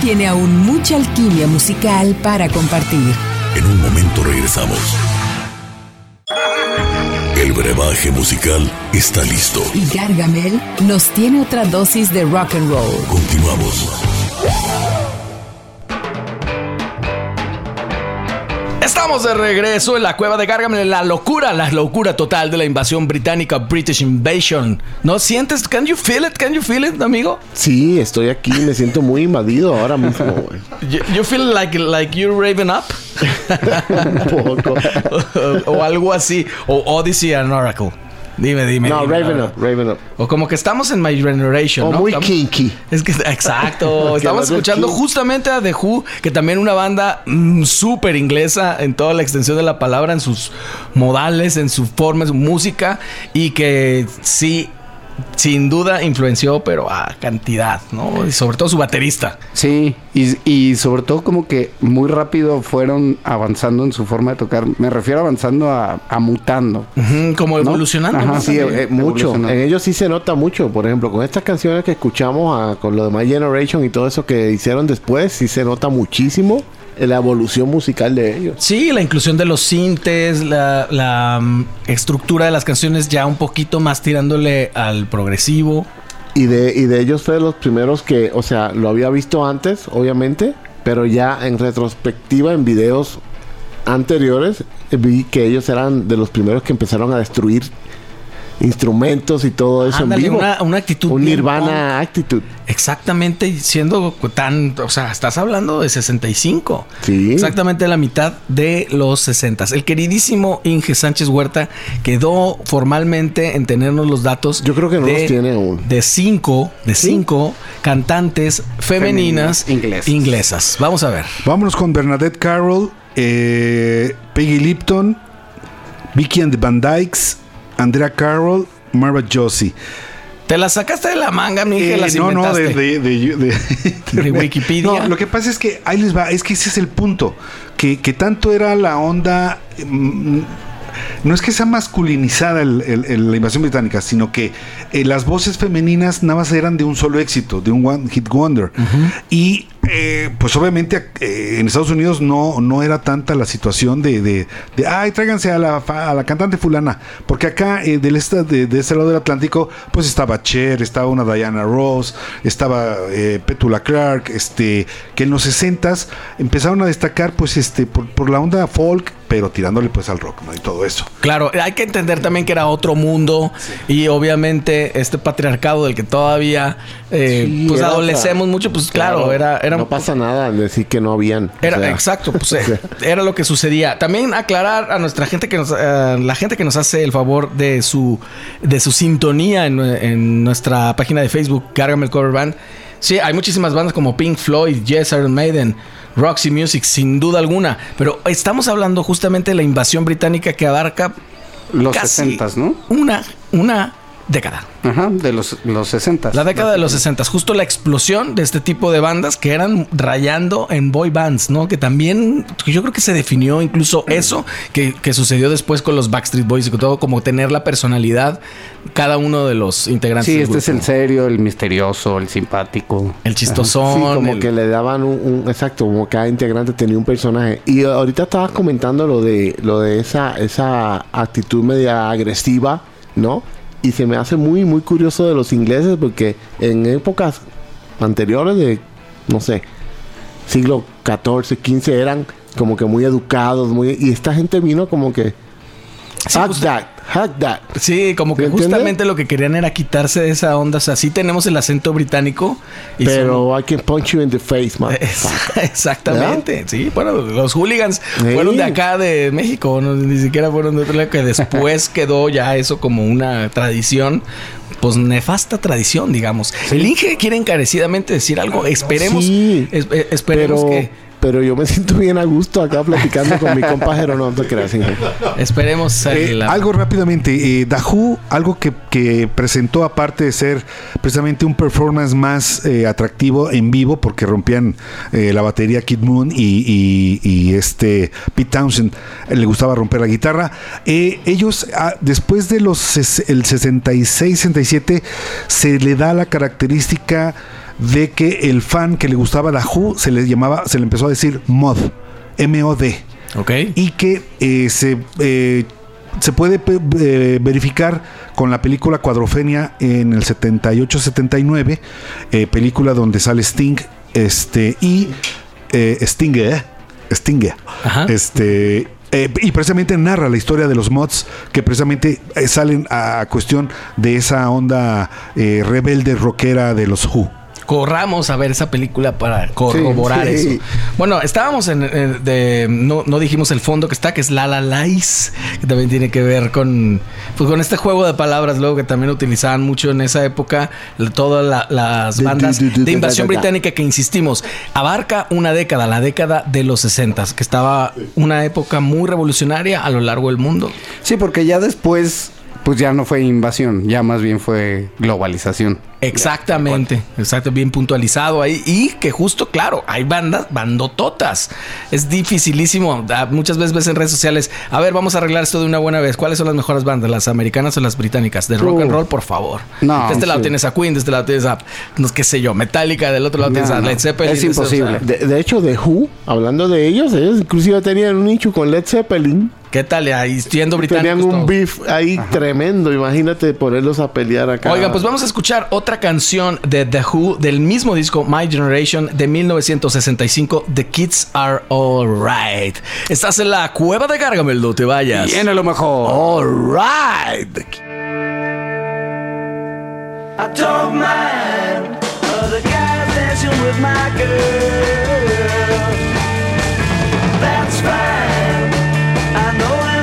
Tiene aún mucha alquimia musical para compartir. En un momento regresamos. El brebaje musical está listo. Y Gargamel nos tiene otra dosis de rock and roll. Continuamos. Estamos de regreso en la cueva de Gargamel. La locura total de la invasión británica, British Invasion. ¿No sientes? Can you feel it, amigo? Sí, estoy aquí, me siento muy invadido ahora mismo. You feel like you're raving up? Un poco. o algo así, o Odyssey and Oracle. Dime. No, Raven Up. O como que estamos en My Generation, o ¿no? O muy kinky. Es que, exacto. Estamos escuchando justamente a The Who, que también una banda súper inglesa en toda la extensión de la palabra, en sus modales, en su forma, en su música, y que sí, sin duda influenció, pero a cantidad, ¿no? Y sobre todo su baterista. Sí, y sobre todo como que muy rápido fueron avanzando en su forma de tocar. Me refiero avanzando a mutando. Uh-huh, como evolucionando. ¿No? Ajá, sí, mucho. En ellos sí se nota mucho. Por ejemplo, con estas canciones que escuchamos, con lo de My Generation y todo eso que hicieron después, sí se nota muchísimo la evolución musical de ellos. Sí, la inclusión de los sintes, la estructura de las canciones ya un poquito más tirándole al progresivo. Y de ellos fue de los primeros que, o sea, lo había visto antes, obviamente, pero ya en retrospectiva, en videos anteriores, vi que ellos eran de los primeros que empezaron a destruir instrumentos y todo eso. Ándale, en vivo. Una actitud. Un Nirvana actitud. Exactamente, siendo tan... O sea, estás hablando de 65. Sí. Exactamente la mitad de los 60. El queridísimo Inge Sánchez Huerta quedó formalmente en tenernos los datos. Yo creo que no los tiene aún. De cinco cantantes femeninas inglesas. Vamos a ver. Vámonos con Bernadette Carroll, Peggy Lipton, Vicky and the Van Dykes, Andrea Carroll, Marva Josie. Te las sacaste de la manga, mi hija, las inventaste. No, de Wikipedia. No, lo que pasa es que, ahí les va, es que ese es el punto. Que tanto era la onda... No es que sea masculinizada la invasión británica, sino que las voces femeninas nada más eran de un solo éxito, de un one hit wonder. Uh-huh. Y pues obviamente en Estados Unidos no era tanta la situación de ay, tráiganse a la cantante fulana, porque acá de este lado del Atlántico pues estaba Cher, estaba una Diana Ross, estaba Petula Clark, que en los 60s empezaron a destacar pues por la onda folk, pero tirándole pues al rock, ¿no? Y todo eso. Claro, hay que entender también que era otro mundo, sí. Y obviamente este patriarcado del que todavía sí, pues adolecemos mucho, pues claro, era no pasa nada al decir que no habían. Exacto, pues era lo que sucedía. También aclarar a nuestra gente que la gente que nos hace el favor de su sintonía en nuestra página de Facebook, Gargamel Cover Band. Sí, hay muchísimas bandas como Pink Floyd, Yes, Iron Maiden, Roxy Music, sin duda alguna. Pero estamos hablando justamente de la invasión británica que abarca los 60s, ¿no? Una década. Ajá, de los 60. La década de los 60, justo la explosión de este tipo de bandas que eran rayando en boy bands, ¿no? Que también yo creo que se definió incluso eso que sucedió después con los Backstreet Boys y con todo, como tener la personalidad cada uno de los integrantes. Sí, del grupo. Es el serio, el misterioso, el simpático, el chistosón. Sí, como que le daban exacto, como cada integrante tenía un personaje. Y ahorita estabas comentando lo de esa actitud media agresiva, ¿no? Y se me hace muy, muy curioso de los ingleses, porque en épocas anteriores de, no sé, siglo XIV, XV, eran como que muy educados, y esta gente vino como que... Sí, hack that. Sí, como que justamente lo que querían era quitarse de esa onda. O sea, sí tenemos el acento británico. Y pero I can punch you in the face, man. Exactamente. ¿Verdad? Sí, bueno, los hooligans fueron de acá, de México. No, ni siquiera fueron de otro lado, que después quedó ya eso como una tradición. Pues nefasta tradición, digamos. Sí. El Inge quiere encarecidamente decir algo. Esperemos. Sí, esperemos pero... que... Pero yo me siento bien a gusto acá platicando con mi compajero. No te creas, señor. Esperemos salir algo rápidamente. The Who, algo que presentó, aparte de ser precisamente un performance más atractivo en vivo, porque rompían la batería Kid Moon y Pete Townshend le gustaba romper la guitarra. Ellos, después de el 66-67, se le da la característica de que el fan que le gustaba The Who se le empezó a decir mod, MOD. Okay. Y que se puede verificar con la película Cuadrofenia en el 78-79, película donde sale Sting, Stinger. Ajá. Y precisamente narra la historia de los mods, que precisamente salen a cuestión de esa onda rebelde rockera de los Who. Corramos a ver esa película para corroborar eso. Bueno, estábamos no dijimos el fondo que es La La Lais, que también tiene que ver con este juego de palabras, luego que también utilizaban mucho en esa época todas las bandas de invasión británica que, insistimos, abarca una década, la década de los 60s, que estaba una época muy revolucionaria a lo largo del mundo. Sí, porque ya después... Pues ya no fue invasión, ya más bien fue globalización. Exactamente, exacto, bien puntualizado ahí. Y que justo, claro, hay bandas, bandototas. Es dificilísimo, muchas veces en redes sociales, a ver, vamos a arreglar esto de una buena vez. ¿Cuáles son las mejores bandas, las americanas o las británicas? Del rock and roll, por favor. No, de este lado tienes a Queen, de este lado tienes a, no qué sé yo, Metallica, del otro lado tienes a Led Zeppelin. Es imposible. De hecho, The Who, hablando de ellos inclusive tenían un nicho con Led Zeppelin. ¿Qué tal? Ahí siendo británicos. Tenían un beef ahí. Ajá. Tremendo. Imagínate ponerlos a pelear acá. Oiga, pues vamos a escuchar otra canción de The Who del mismo disco My Generation de 1965, The Kids Are Alright. Estás en la cueva de Gargamel, no te vayas. Viene lo mejor. Alright. I don't mind other guys dancing with my girl. That's fine. Alright,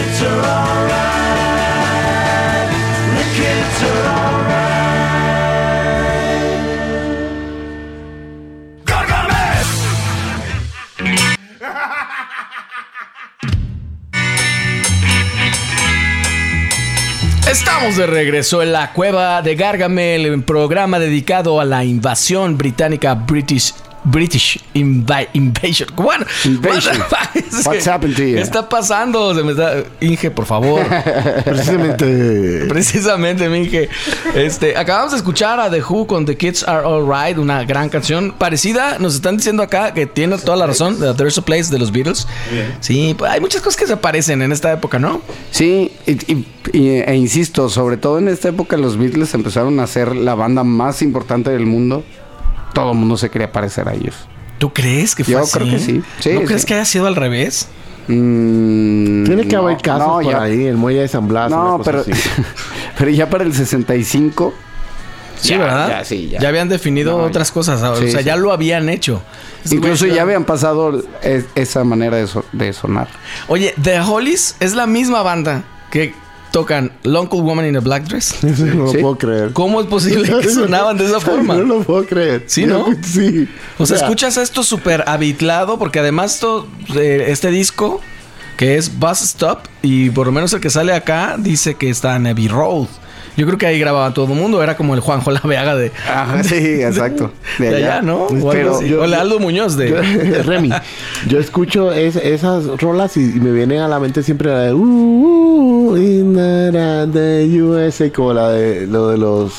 kids are alright. The kids are alright. Gargamel! Estamos de regreso en la cueva de Gargamel, un programa dedicado a la invasión británica, British Invasion. Bueno, what's happened to you? ¿Qué está pasando? Se me está... Inge, por favor. Precisamente, Inge. Acabamos de escuchar a The Who con The Kids Are Alright, una gran canción parecida. Nos están diciendo acá que tiene toda la razón. There's a Place de los Beatles. Yeah. Sí, hay muchas cosas que se parecen en esta época, ¿no? Sí, e insisto, sobre todo en esta época los Beatles empezaron a ser la banda más importante del mundo. Todo el mundo se quería parecer a ellos. ¿Tú crees que fue así? Yo creo que sí. ¿No crees que haya sido al revés? Tiene que haber casos por ahí, el muelle de San Blas. No, pero, pero ya para el 65... Sí, ¿verdad? Ya habían definido otras cosas. Sí, o sea, ya lo habían hecho. Incluso ya habían pasado esa manera de sonar. Oye, The Hollies es la misma banda que... tocan Long Cool Woman in a Black Dress. Sí, no lo puedo creer. ¿Cómo es posible que sonaban de esa forma? No lo puedo creer. ¿Sí, no? Sí. O sea, escuchas esto súper habitlado, porque además este disco, que es Bus Stop, y por lo menos el que sale acá, dice que está en Abbey Road. Yo creo que ahí grababa todo el mundo. Era como el Juanjo La Veaga de... Ajá, sí, exacto. De allá, ¿no? Pero yo, Aldo Muñoz de Remy. Yo escucho esas rolas y me vienen a la mente siempre la de... in the USA, como la de... Lo de los...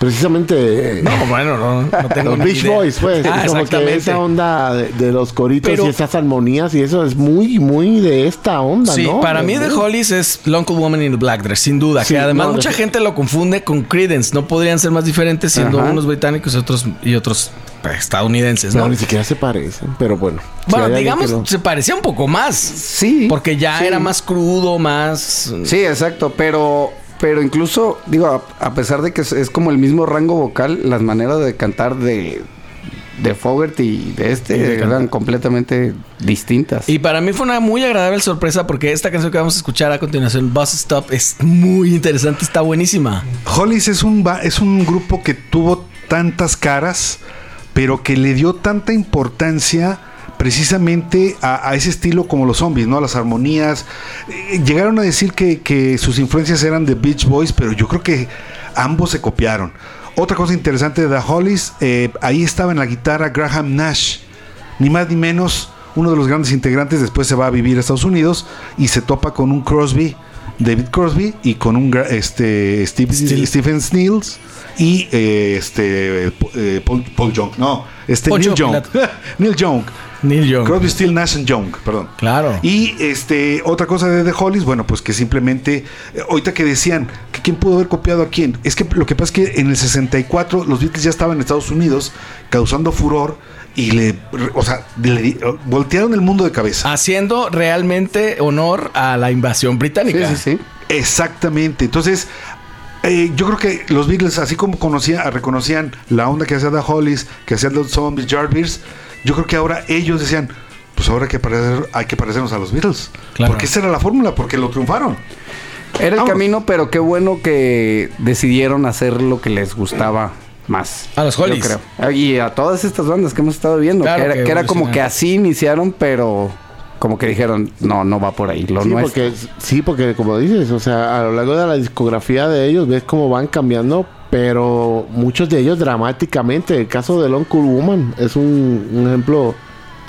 Precisamente... No, bueno, no tengo los Beach Boys, pues. Como que esa onda de los coritos, pero, y esas armonías y eso es muy, muy de esta onda, sí, ¿no? Sí, para mí The Hollies es Long Cool Woman in a Black Dress, sin duda. Sí, que además mucha gente lo confunde con Creedence. No podrían ser más diferentes siendo unos británicos y otros estadounidenses, ¿no? No, ni siquiera se parecen, pero bueno. Bueno, si digamos, no... se parecía un poco más. Sí. Porque ya era más crudo, más... Sí, exacto, pero incluso, digo, a pesar de que es como el mismo rango vocal, las maneras de cantar de Fogerty y de eran completamente distintas. Y para mí fue una muy agradable sorpresa, porque esta canción que vamos a escuchar a continuación, Bus Stop, es muy interesante, está buenísima. Hollies es un grupo que tuvo tantas caras, pero que le dio tanta importancia precisamente a ese estilo, como los Zombies, ¿no? A las armonías. Llegaron a decir que sus influencias eran de Beach Boys, pero yo creo que ambos se copiaron. Otra cosa interesante de The Hollies, ahí estaba en la guitarra Graham Nash, ni más ni menos, uno de los grandes integrantes. Después se va a vivir a Estados Unidos y se topa con un David Crosby y con un Stephen Stills y Paul Young. No, Neil Young. Crosby, Stills, Nash and Young, perdón. Claro. Y otra cosa de The Hollies, bueno, pues que simplemente ahorita que decían que quién pudo haber copiado a quién, es que lo que pasa es que en el 64 los Beatles ya estaban en Estados Unidos causando furor. Y le voltearon el mundo de cabeza. Haciendo realmente honor a la invasión británica. Sí. Exactamente. Entonces, yo creo que los Beatles, así como reconocían la onda que hacía The Hollies, que hacían los Zombies, Yardbirds, yo creo que ahora ellos decían, pues ahora hay que parecernos a los Beatles. Claro. Porque esa era la fórmula, porque lo triunfaron. Era el camino, pero qué bueno que decidieron hacer lo que les gustaba más. A los Hollies. Yo creo. Y a todas estas bandas que hemos estado viendo. Claro, que era como que así iniciaron, pero como que dijeron, no va por ahí. Porque como dices, o sea, a lo largo de la discografía de ellos, ves cómo van cambiando, pero muchos de ellos dramáticamente. El caso de Long Cool Woman es un ejemplo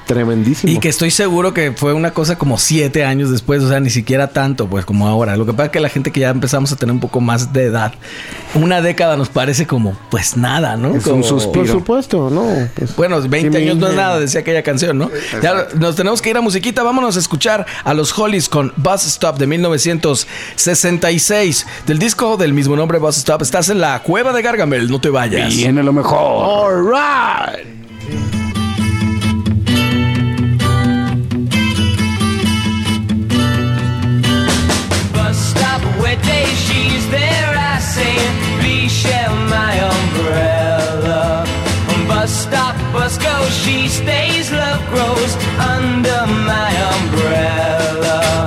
tremendísimo. Y que estoy seguro que fue una cosa como 7 años después, o sea, ni siquiera tanto, pues, como ahora. Lo que pasa es que la gente que ya empezamos a tener un poco más de edad, una década nos parece como, pues, nada, ¿no? Es como un suspiro. Por supuesto, ¿no? Pues, bueno, 20 años no es nada, decía aquella canción, ¿no? Ya nos tenemos que ir a musiquita. Vámonos a escuchar a los Hollies con Bus Stop de 1966, del disco del mismo nombre, Bus Stop. Estás en la cueva de Gargamel, no te vayas. Viene lo mejor. All right. Share my umbrella. Bus stop, bus go. She stays, love grows under my umbrella.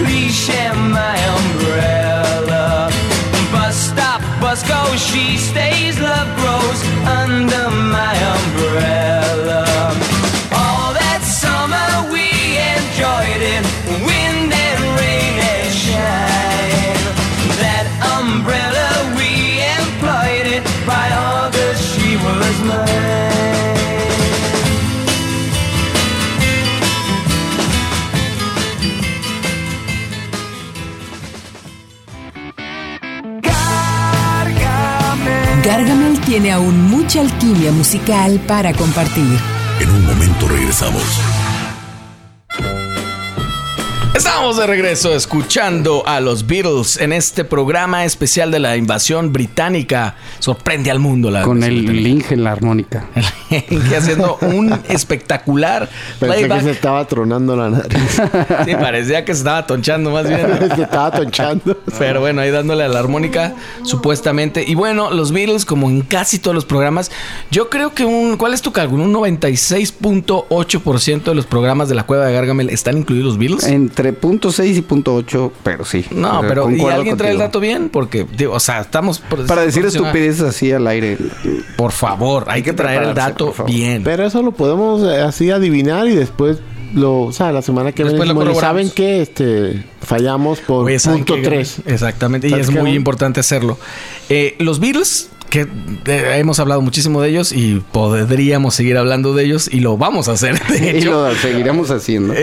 please share my umbrella. Bus stop, bus goes, she stays, love grows under my umbrella. All that summer we enjoyed it, wind and rain and shine. That umbrella, we employed it, by August she was mine. Gargamel tiene aún mucha alquimia musical para compartir. En un momento regresamos. Estamos de regreso escuchando a los Beatles en este programa especial de la invasión británica. Sorprende al mundo la con el linge en la armónica. Que haciendo un espectacular playback. Pensé que se estaba tronando la nariz. Sí, parecía que se estaba tonchando más bien, ¿no? Se estaba tonchando. Pero bueno, ahí dándole a la armónica supuestamente. Y bueno, los Beatles como en casi todos los programas, yo creo que ¿cuál es tu cálculo? Un 96.8% de los programas de la Cueva de Gargamel están incluidos los Beatles. Entre 0.6 y 0.8, pero sí. No, pero ¿y alguien contigo trae el dato bien? Porque, digo, o sea, estamos... Para decir estupideces así al aire. Por favor, hay que traer el dato bien. Pero eso lo podemos así adivinar y después... o sea, la semana que viene, bueno, saben que fallamos por punto 3. Exactamente, y es muy importante hacerlo. Los Beatles, que hemos hablado muchísimo de ellos y podríamos seguir hablando de ellos y lo vamos a hacer, de hecho. Y lo seguiremos haciendo.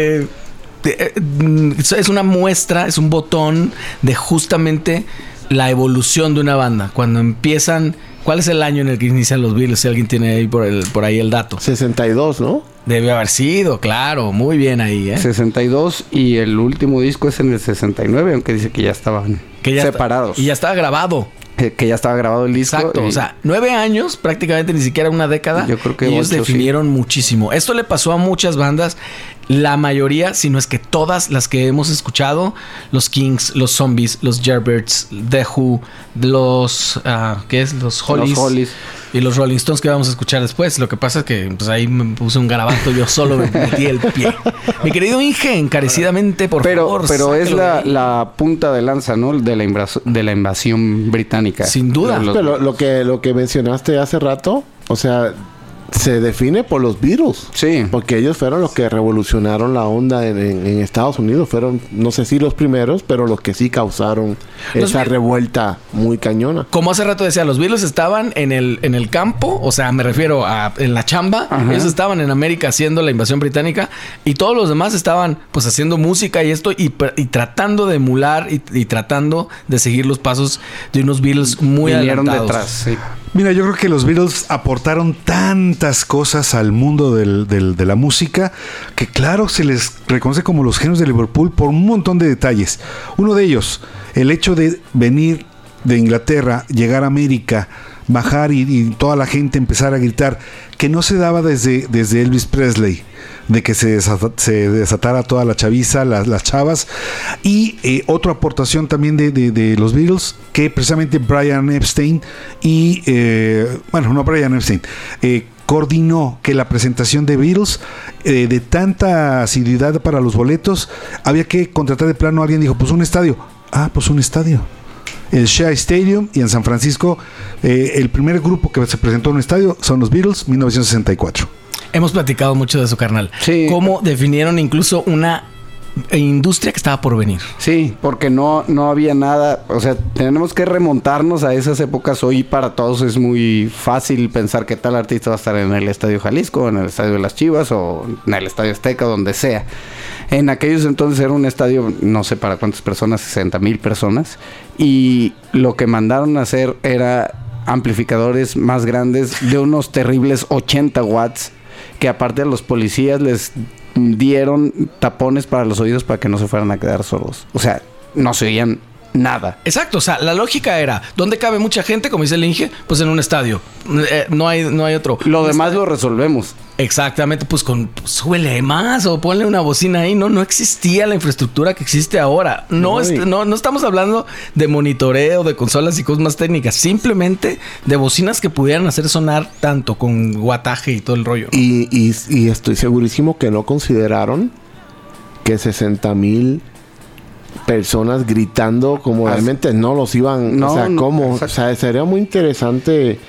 Es una muestra, es un botón de justamente la evolución de una banda. Cuando empiezan, ¿cuál es el año en el que inician los Beatles? Si alguien tiene ahí por ahí el dato. 62, ¿no? Debe haber sido, claro, muy bien ahí, ¿eh? 62, y el último disco es en el 69, aunque dice que ya estaban separados. Y ya estaba grabado. Que ya estaba grabado el disco. Exacto, o sea, 9 años, prácticamente ni siquiera una década. Yo creo que ellos 8, definieron muchísimo. Esto le pasó a muchas bandas, la mayoría, si no es que todas las que hemos escuchado, los Kinks, los Zombies, los Yardbirds, The Who, los ¿qué es? Los Hollies. Y los Rolling Stones que vamos a escuchar después. Lo que pasa es que pues, ahí me puse un garabato. Yo solo me metí el pie. Mi querido Inge, encarecidamente, por favor. Pero es la punta de lanza, ¿no? De la invasión británica. Sin duda. Lo que mencionaste hace rato, o sea, se define por los Beatles. Sí. Porque ellos fueron los que revolucionaron la onda en Estados Unidos. Fueron, no sé si los primeros, pero los que sí causaron esa revuelta muy cañona. Como hace rato decía, los Beatles estaban en el campo. O sea, me refiero a en la chamba. Ajá. Ellos estaban en América haciendo la invasión británica. Y todos los demás estaban pues haciendo música y esto. Y tratando de emular y tratando de seguir los pasos de unos Beatles muy adelantados. Detrás, sí. Mira, yo creo que los Beatles aportaron tantas cosas al mundo de la música que, claro, se les reconoce como los genios de Liverpool por un montón de detalles. Uno de ellos, el hecho de venir de Inglaterra, llegar a América, bajar y toda la gente empezar a gritar, que no se daba desde Elvis Presley, de que se desatara toda la chaviza, las chavas. Y otra aportación también de los Beatles, que precisamente Brian Epstein y coordinó que la presentación de Beatles, de tanta asiduidad para los boletos, había que contratar de plano a alguien. Dijo, pues un estadio, el Shea Stadium, y en San Francisco el primer grupo que se presentó en un estadio son los Beatles, 1964. Hemos platicado mucho de eso, carnal. Sí. Cómo definieron incluso una industria que estaba por venir. Sí, porque no había nada. O sea, tenemos que remontarnos a esas épocas. Hoy para todos es muy fácil pensar que tal artista va a estar en el Estadio Jalisco, en el Estadio de las Chivas o en el Estadio Azteca, donde sea. En aquellos entonces era un estadio, no sé para cuántas personas, 60,000 personas. Y lo que mandaron a hacer era amplificadores más grandes de unos terribles 80 watts. Que aparte a los policías les dieron tapones para los oídos para que no se fueran a quedar sordos. O sea, no se oían nada. Exacto, o sea, la lógica era, ¿dónde cabe mucha gente? Como dice el Inge, pues en un estadio. No hay otro. Lo demás lo resolvemos. Exactamente, pues con súbele más o ponle una bocina ahí. No existía la infraestructura que existe ahora. No estamos hablando de monitoreo, de consolas y cosas más técnicas. Simplemente de bocinas que pudieran hacer sonar tanto con guataje y todo el rollo, ¿no? Y estoy segurísimo que no consideraron que 60,000 personas gritando como realmente no los iban, no, o sea, cómo, o sea, sería muy interesante.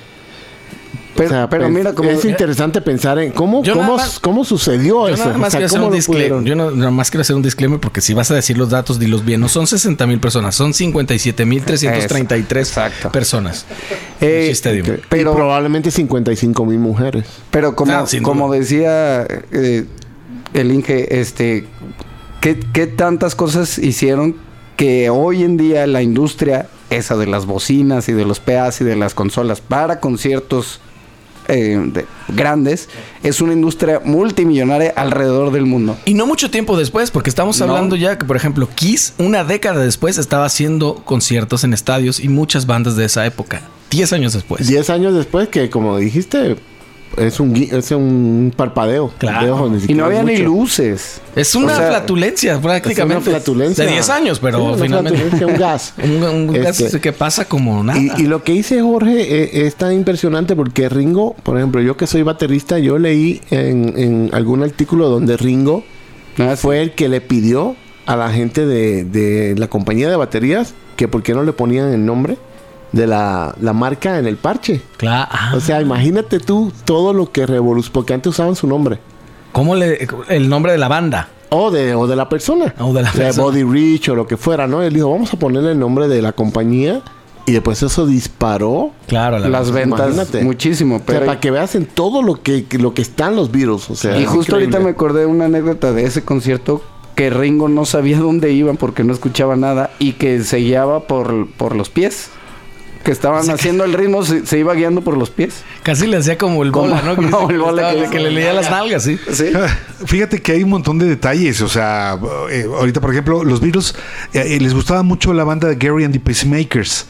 Pero mira, como es interesante pensar en cómo sucedió eso. Yo nada más quiero hacer un disclaimer, porque si vas a decir los datos, dilos bien. No son 60,000 personas, son 57,333 personas. Pero probablemente 55,000 mujeres. Pero como decía el Inge, ¿qué tantas cosas hicieron que hoy en día la industria esa de las bocinas y de los PAs y de las consolas para conciertos grandes es una industria multimillonaria alrededor del mundo? Y no mucho tiempo después, porque estamos hablando ya que, por ejemplo, Kiss, una década después, estaba haciendo conciertos en estadios, y muchas bandas de esa época. 10 años después. 10 años después, que como dijiste, es un parpadeo. Claro. De ojos, y no había ni luces. Es una flatulencia, prácticamente. Es una flatulencia. De 10 años, pero finalmente. Un gas. un gas que pasa como nada. Y lo que dice Jorge es tan impresionante, porque Ringo, por ejemplo, yo que soy baterista, yo leí en algún artículo donde Ringo fue el que le pidió a la gente de la compañía de baterías que por qué no le ponían el nombre de la marca en el parche. Claro. Ah. O sea, imagínate tú todo lo que revolucionó, porque antes usaban su nombre. ¿Cómo el nombre de la banda? O de la persona. O de la persona. Body Rich o lo que fuera, ¿no? Él dijo, vamos a ponerle el nombre de la compañía, y después eso disparó las ventas. Imagínate. Muchísimo. Pero o sea, para que veas en todo lo que están los Beatles. O sea, y justo ahorita me acordé de una anécdota de ese concierto, que Ringo no sabía dónde iban porque no escuchaba nada, y que se guiaba por los pies. Que estaban haciendo el ritmo, se iba guiando por los pies. Casi le hacía como el bola, ¿no? No, el bola que le leía las nalgas, ¿sí? Sí. Fíjate que hay un montón de detalles. O sea, ahorita, por ejemplo, los Beatles les gustaba mucho la banda de Gary and the Pacemakers,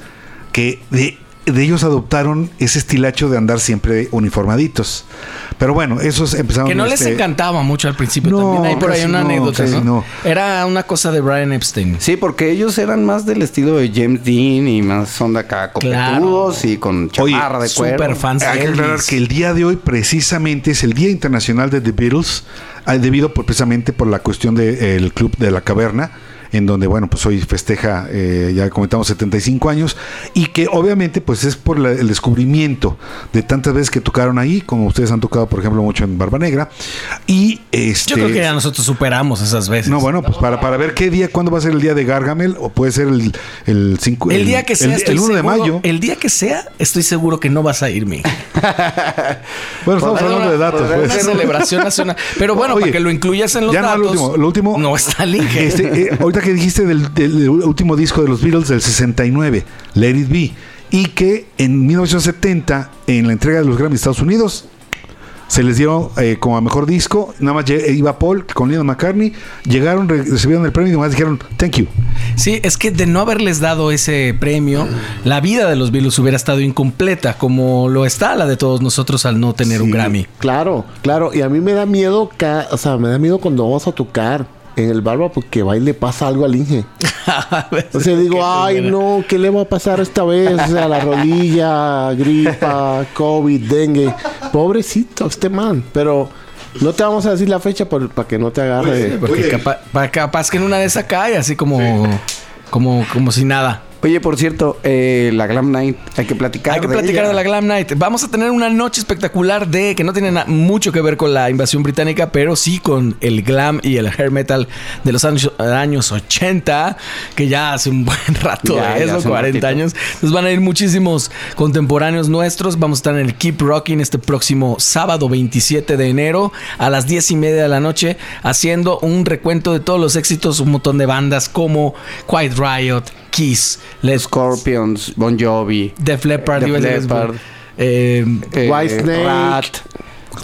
que de ellos adoptaron ese estilacho de andar siempre uniformaditos. Pero bueno, esos empezaron... Que no les encantaba mucho al principio. No, también hay por ahí una anécdota, ¿no? No. Era una cosa de Brian Epstein. Sí, porque ellos eran más del estilo de James Dean y más son de acá copetudos, claro, y con chamarra de cuero. Super fans. Hay que aclarar que el día de hoy precisamente es el Día Internacional de The Beatles, debido precisamente por la cuestión del Club de la Caverna, en donde, bueno, pues hoy festeja, ya comentamos, 75 años, y que obviamente pues es por el descubrimiento de tantas veces que tocaron ahí, como ustedes han tocado, por ejemplo, mucho en Barba Negra. Y yo creo que ya nosotros superamos esas veces. No, bueno, pues para ver qué día, cuándo va a ser el día de Gargamel, o puede ser el día que sea, el 1 seguro, de mayo. El día que sea, estoy seguro que no vas a irme. Bueno, estamos hablando de datos. Pues. Una celebración nacional. Pero bueno, oye, para que lo incluyas en los datos. No, lo último. No está limpio. Ahorita que dijiste del último disco de los Beatles del 69, Let It Be, y que en 1970, en la entrega de los Grammy de Estados Unidos, se les dieron como a mejor disco. Nada más iba Paul con Lennon McCartney, llegaron, recibieron el premio y nomás dijeron thank you. Sí, es que de no haberles dado ese premio, la vida de los Beatles hubiera estado incompleta, como lo está la de todos nosotros al no tener un Grammy. Claro, y a mí me da miedo, me da miedo cuando vamos a tocar en el barba, porque va y le pasa algo al Inge. O sea, digo, ay, no, ¿qué le va a pasar esta vez? O sea, la rodilla, gripa, COVID, dengue. Pobrecito este man. Pero no te vamos a decir la fecha para que no te agarre. Oye, porque capaz que en una de esas cae, así como si nada. Oye, por cierto, la Glam Night, hay que platicar de la Glam Night. Vamos a tener una noche espectacular que no tiene mucho que ver con la invasión británica, pero sí con el glam y el hair metal de los años 80, que ya hace un buen rato de eso, 40 años. Nos van a ir muchísimos contemporáneos nuestros. Vamos a estar en el Keep Rocking este próximo sábado 27 de enero a las 10:30 de la noche, haciendo un recuento de todos los éxitos, un montón de bandas como Quiet Riot, Kiss, Les Scorpions, Bon Jovi, Def Leppard, White Snake,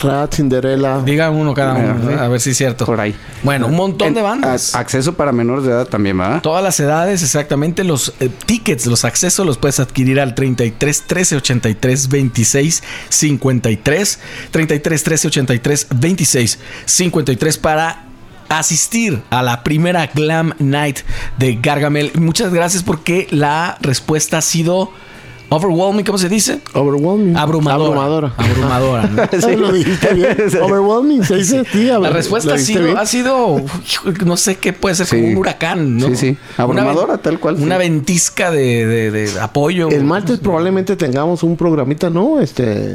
Rat, Cinderella. Digan uno cada uno, a ver si es cierto. Por ahí. Bueno, un montón de bandas. Acceso para menores de edad también, ¿verdad? Todas las edades, exactamente. Los tickets, los accesos los puedes adquirir al 33 13 83 26 53. 33 13 83 26 53 para asistir a la primera Glam Night de Gargamel. Muchas gracias, porque la respuesta ha sido Overwhelming, ¿cómo se dice? Overwhelming. Abrumadora. Abrumadora. ¿No? Sí. Lo dijiste bien. Overwhelming, se dice. Sí, la respuesta ha sido, no sé qué puede ser, sí, como un huracán, ¿no? Sí, sí. Abrumadora, tal cual. Sí. Una ventisca de apoyo. El martes probablemente tengamos un programita, ¿no?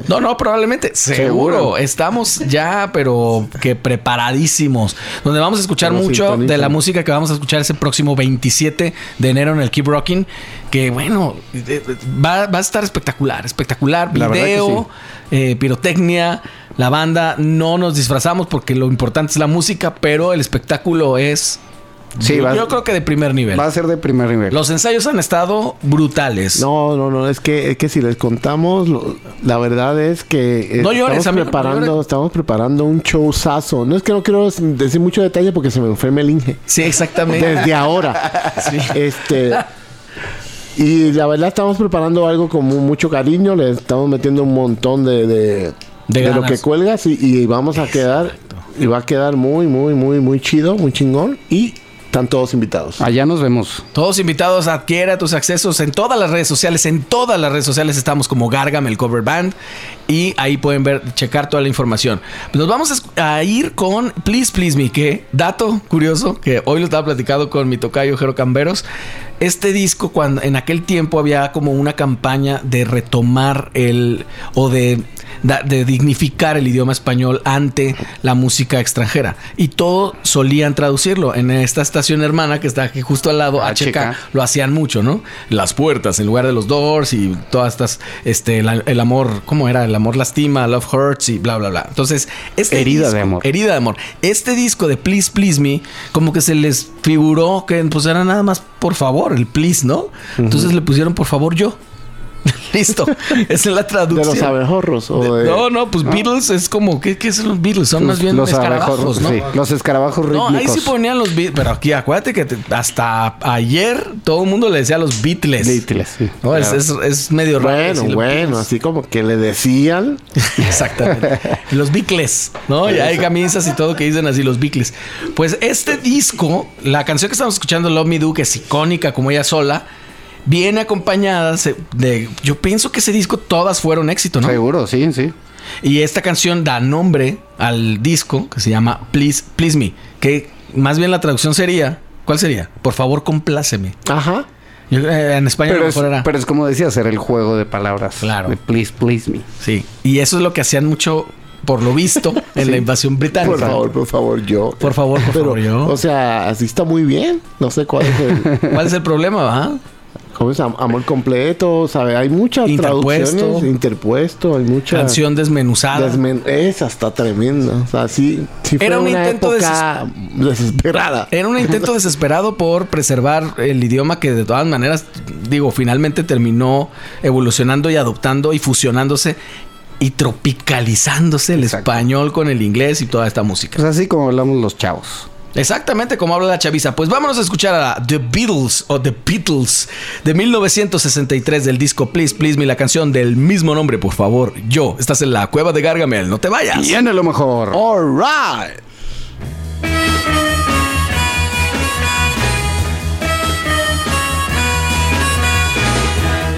No, probablemente. Seguro. Estamos ya, pero que preparadísimos. Donde vamos a escuchar mucho de la música que vamos a escuchar ese próximo 27 de enero en el Keep Rocking. Que bueno, va a estar espectacular, video, sí, pirotecnia, la banda, no nos disfrazamos porque lo importante es la música, pero el espectáculo es... Sí, yo creo que de primer nivel. Va a ser de primer nivel. Los ensayos han estado brutales. No, es que si les contamos, la verdad es que estamos preparando un showzazo. No es que no quiero decir mucho detalle porque se me enferma el Inge. Sí, exactamente. Desde ahora. Sí. Y la verdad estamos preparando algo con mucho cariño, le estamos metiendo un montón de lo que cuelgas y vamos a quedar, y va a quedar muy, muy, muy, muy chido, muy chingón y están todos invitados. Allá nos vemos. Todos invitados, adquiera tus accesos en todas las redes sociales. En todas las redes sociales estamos como Gargamel Cover Band. Y ahí pueden checar toda la información. Nos vamos a ir con Please Please Me, que dato curioso, que hoy lo estaba platicando con mi tocayo Jero Camberos. Este disco, cuando en aquel tiempo había como una campaña de retomar de dignificar el idioma español ante la música extranjera. Y todo solían traducirlo. En esta estación hermana que está aquí justo al lado, HK, lo hacían mucho, ¿no? Las puertas, en lugar de los doors y todas estas... el amor... ¿Cómo era? El amor lastima, love hurts y bla, bla, bla. Entonces, Herida de amor. Este disco de Please Please Me, como que se les figuró que pues era nada más por favor, el please, ¿no? Entonces le pusieron por favor yo. Listo, esa es la traducción. ¿De los abejorros? No, Beatles es como, ¿qué son los Beatles? Son más bien los escarabajos, ¿no? Sí, los escarabajos rítmicos. No, ahí sí ponían los Beatles, pero aquí acuérdate que hasta ayer todo el mundo le decía los Beatles. Beatles, sí. No, claro. es medio raro. Bueno, así como que le decían. Exactamente. Los Beatles, ¿no? Y hay camisas y todo que dicen así, los Beatles. Pues este disco, la canción que estamos escuchando, Love Me Do, que es icónica como ella sola, bien acompañadas de... Yo pienso que ese disco todas fueron éxito, ¿no? Seguro, sí, sí. Y esta canción da nombre al disco que se llama Please, Please Me. Que más bien la traducción sería... ¿Cuál sería? Por favor, compláceme. Ajá. Yo, en España lo mejor era... Pero es como decía, hacer el juego de palabras. Claro. De Please, Please Me. Sí. Y eso es lo que hacían mucho... Por lo visto, en la invasión británica. Por favor, yo. Por favor, yo. O sea, así está muy bien. No sé cuál es el... ¿Cuál es el problema, va? ¿Cómo es? Amor completo, ¿sabes? Hay muchas traducciones. Interpuesto. Hay mucha... Canción desmenuzada. Esa está tremenda. O sea, sí fue una época desesperada. Era un intento desesperado por preservar el idioma que de todas maneras, digo, finalmente terminó evolucionando y adoptando y fusionándose y tropicalizándose el español con el inglés y toda esta música. Pues así como hablamos los chavos. Exactamente como habla la chaviza. Pues vámonos a escuchar a The Beatles de 1963 del disco Please Please Me, la canción del mismo nombre, por favor, yo. Estás en la cueva de Gargamel, no te vayas. Viene lo mejor. All right.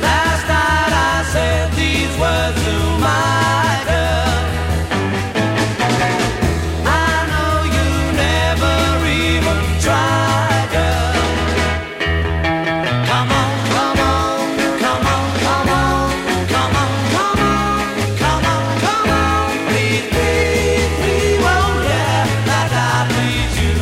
Last night I said these words to my girl. Please, please, oh yeah, like I please you.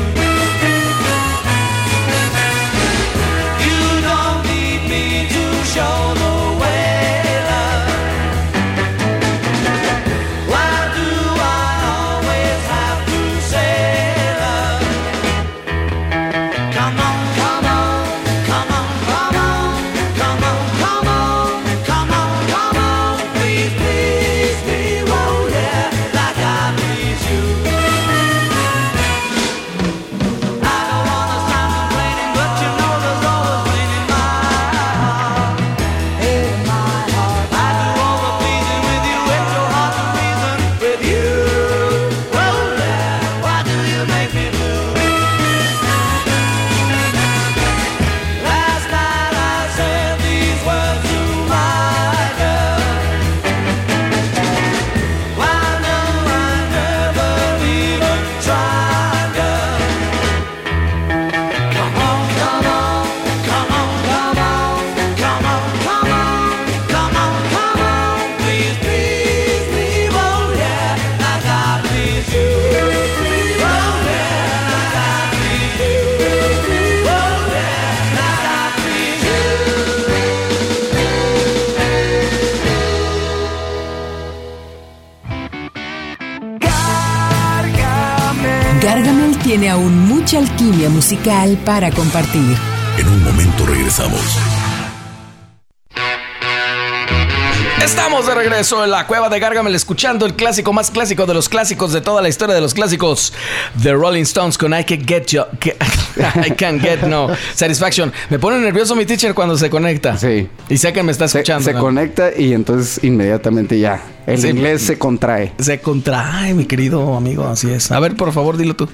tiene aún mucha alquimia musical para compartir. En un momento regresamos. Estamos de regreso en la cueva de Gargamel, escuchando el clásico más clásico de los clásicos de toda la historia de los clásicos, The Rolling Stones con I Can't Get You, I Can't Get No Satisfaction. Me pone nervioso mi teacher cuando se conecta. Sí. Y sé que me está escuchando. Se conecta y entonces inmediatamente ya el inglés se contrae. Se contrae, mi querido amigo, así es. A ver, por favor, dilo tú.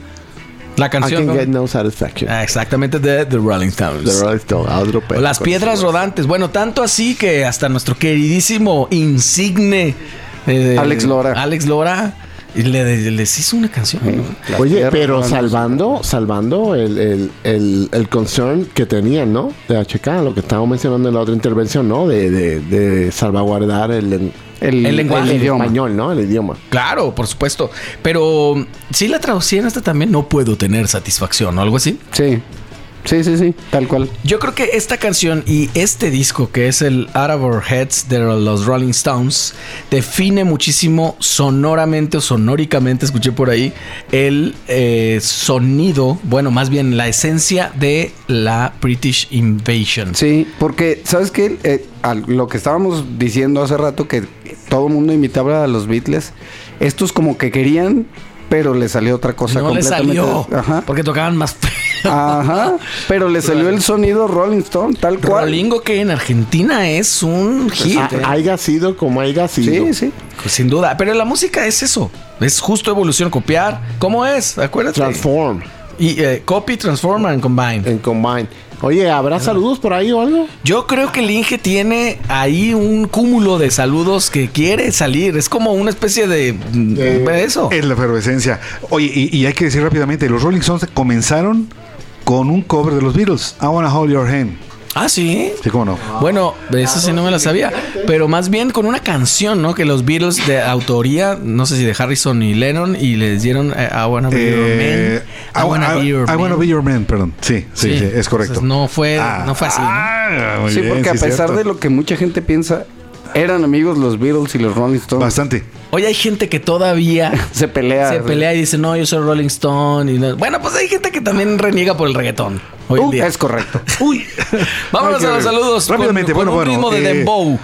La canción I Can't Get No Satisfaction. Ah, exactamente, de The Rolling Stones. The Rolling Stones. Las piedras rodantes. Bueno, tanto así que hasta nuestro queridísimo insigne Alex Lora les hizo una canción. Sí. Oye, pero salvando el concern que tenían, ¿no? De HK, lo que estábamos mencionando en la otra intervención, ¿no? De salvaguardar el lenguaje, el idioma español, ¿no? El idioma. Claro, por supuesto. Pero sí la traducían hasta también No Puedo Tener Satisfacción, ¿no? Algo así. Sí. Sí, tal cual. Yo creo que esta canción y este disco, que es el Out of Our Heads de los Rolling Stones, define muchísimo sonoramente o sonóricamente, escuché por ahí, el sonido, bueno, más bien la esencia de la British Invasion. Sí, porque, ¿sabes qué? Lo que estábamos diciendo hace rato, que todo el mundo imitaba a los Beatles, estos como que querían, pero le salió otra cosa no completamente. No le salió, ajá, porque tocaban más feo. Ajá, pero le salió el sonido Rolling Stone, tal cual. Rolingo, que en Argentina es un hit. Haya sido como haya sido. Sí, sí. Pues sin duda, pero la música es eso. Es justo evolución, copiar. ¿Cómo es? Acuérdate. Transform. Y copy, transform and combine. En combine. Oye, ¿habrá saludos por ahí o algo? Yo creo que el Inge tiene ahí un cúmulo de saludos que quiere salir. Es como una especie de eso. Es la efervescencia. Oye, y hay que decir rápidamente, los Rolling Stones comenzaron con un cover de los Beatles, I Wanna Hold Your Hand. Ah, ¿sí? Sí, cómo no. Bueno, eso sí no me la sabía. Pero más bien con una canción, ¿no? Que los Beatles, de autoría, no sé si de Harrison y Lennon, y les dieron I Wanna Be Your Man. I Wanna Be Your Man, perdón. Sí, es correcto. Entonces, no fue así, ¿no? Sí, bien, porque a pesar de lo que mucha gente piensa, eran amigos los Beatles y los Rolling Stones. Bastante. Hoy hay gente que todavía se pelea y dice, no, yo soy Rolling Stone. Y no. Bueno, pues hay gente que también reniega por el reggaetón hoy en día. Es correcto. Uy. Vámonos a los saludos. Rápidamente, con un ritmo de dembow.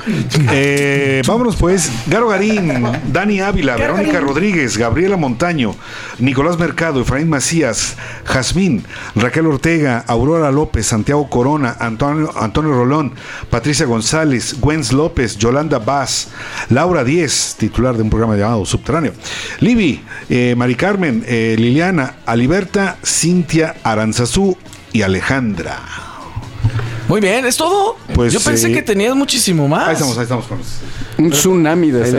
Vámonos pues. Garo Garín, Dani Ávila, Verónica Rodríguez, Gabriela Montaño, Nicolás Mercado, Efraín Macías, Jazmín, Raquel Ortega, Aurora López, Santiago Corona, Antonio Rolón, Patricia González, Gwenz López, Yolanda Vaz, Laura Díez, titular de un programa llamado Subterráneo, Libby, Mari Carmen, Liliana, Aliberta, Cintia Aranzazú y Alejandra. Muy bien, ¿es todo? Pues yo pensé que tenías muchísimo más. Ahí estamos. Un tsunami de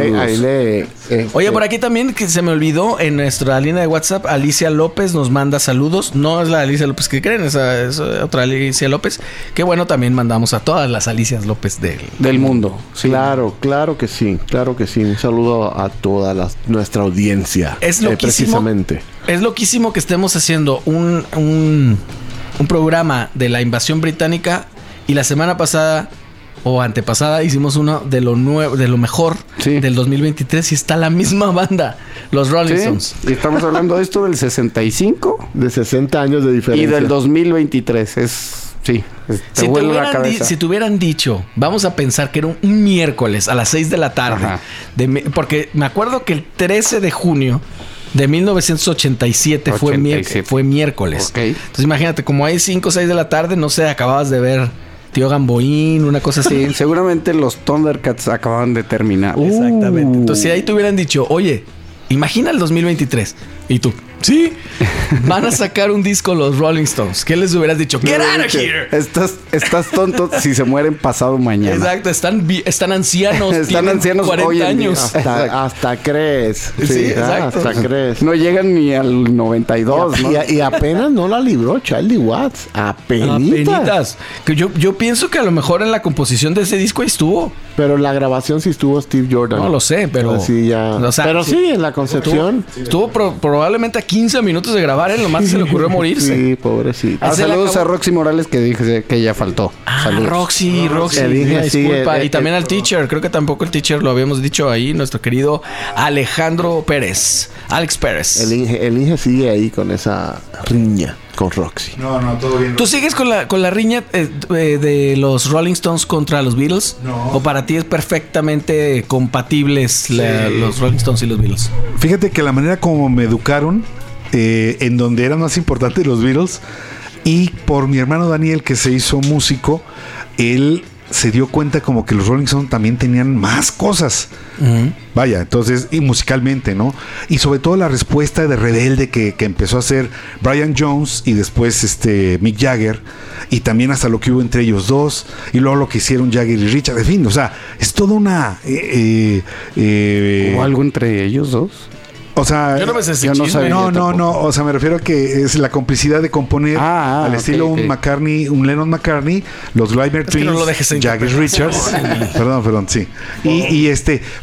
saludos. Oye, por aquí también, que se me olvidó, en nuestra línea de WhatsApp, Alicia López nos manda saludos. No es la Alicia López que creen, es otra Alicia López. Que bueno, también mandamos a todas las Alicias López del mundo. Sí. Claro que sí. Un saludo a toda nuestra audiencia. Es loquísimo. Precisamente. Es loquísimo que estemos haciendo un programa de la invasión británica, y la semana pasada o antepasada hicimos uno de lo nuevo, de lo mejor del 2023, y está la misma banda, los Rolling Stones. Y estamos hablando de esto del 65, de 60 años de diferencia. Y del 2023, si te hubieran dicho, vamos a pensar que era un miércoles a las 6 de la tarde, porque me acuerdo que el 13 de junio de 1987 fue miércoles. Okay. Entonces imagínate, como hay 5 o 6 de la tarde, no sé, acababas de ver Tío Gamboín, una cosa así. Seguramente los Thundercats acababan de terminar. Exactamente. Entonces si ahí te hubieran dicho, oye, imagina el 2023. Y tú, ¿sí? Van a sacar un disco los Rolling Stones. ¿Qué les hubieras dicho? ¡Get out of here! Estás tonto si se mueren pasado mañana. Exacto, están ancianos. Están ancianos 40 hoy años. Hasta crees. Sí, exacto. Hasta crees. No llegan ni al 92. Y apenas no la libró Charlie Watts. Apenitas. Que yo pienso que a lo mejor en la composición de ese disco ahí estuvo. Pero la grabación sí estuvo Steve Jordan. No lo sé, pero sí, ya, o sea, pero sí, sí, en la concepción. Estuvo probablemente a 15 minutos de grabar, ¿eh? Nomás se le ocurrió morirse. Sí, pobrecito. Ah, saludos a Roxy Morales, que dije que ya faltó. Ah, saludos. Roxy. Dije, disculpa. Y también al teacher. Creo que tampoco el teacher lo habíamos dicho ahí. Nuestro querido Alejandro Pérez. Alex Pérez. El Inge sigue ahí con esa riña con Roxy. No, todo bien. ¿Tú sigues con la riña de los Rolling Stones contra los Beatles? No. ¿O para ti es perfectamente compatibles los Rolling Stones y los Beatles? Fíjate que la manera como me educaron, en donde eran más importantes los Beatles, y por mi hermano Daniel, que se hizo músico, él se dio cuenta como que los Rolling Stones también tenían más cosas. Uh-huh. Vaya, entonces, y musicalmente, ¿no? Y sobre todo la respuesta de rebelde que empezó a hacer Brian Jones y después Mick Jagger, y también hasta lo que hubo entre ellos dos, y luego lo que hicieron Jagger y Richard, en fin, o sea, es toda una... ¿hubo algo entre ellos dos? O sea, yo no sabía, o sea, me refiero a que es la complicidad de componer al estilo un McCartney, un Lennon-McCartney, los Glimmer Twins, no Jagger Richards, perdón, sí. Y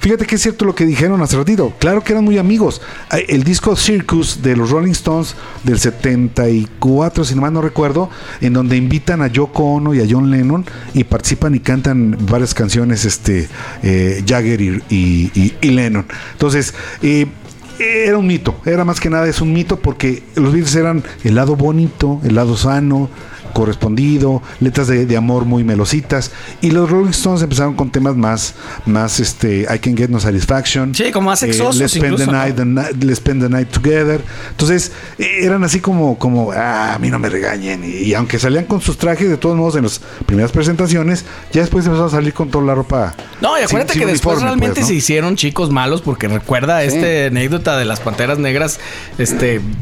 fíjate que es cierto lo que dijeron hace ratito, claro que eran muy amigos. El disco Circus de los Rolling Stones del 74, si no mal no recuerdo, en donde invitan a Yoko Ono y a John Lennon y participan y cantan varias canciones Jagger y Lennon. Entonces, era un mito, era más que nada es un mito, porque los Beatles eran el lado bonito, el lado sano, correspondido, letras de amor muy melositas, y los Rolling Stones empezaron con temas más I Can Get No Satisfaction, sí, como más sexosos, Let's Spend the Night Together. Entonces eran así como a mí no me regañen, y aunque salían con sus trajes, de todos modos en las primeras presentaciones, ya después empezaron a salir con toda la ropa. No, y acuérdate que después realmente pues, ¿no? Se hicieron chicos malos, porque recuerda anécdota de las Panteras Negras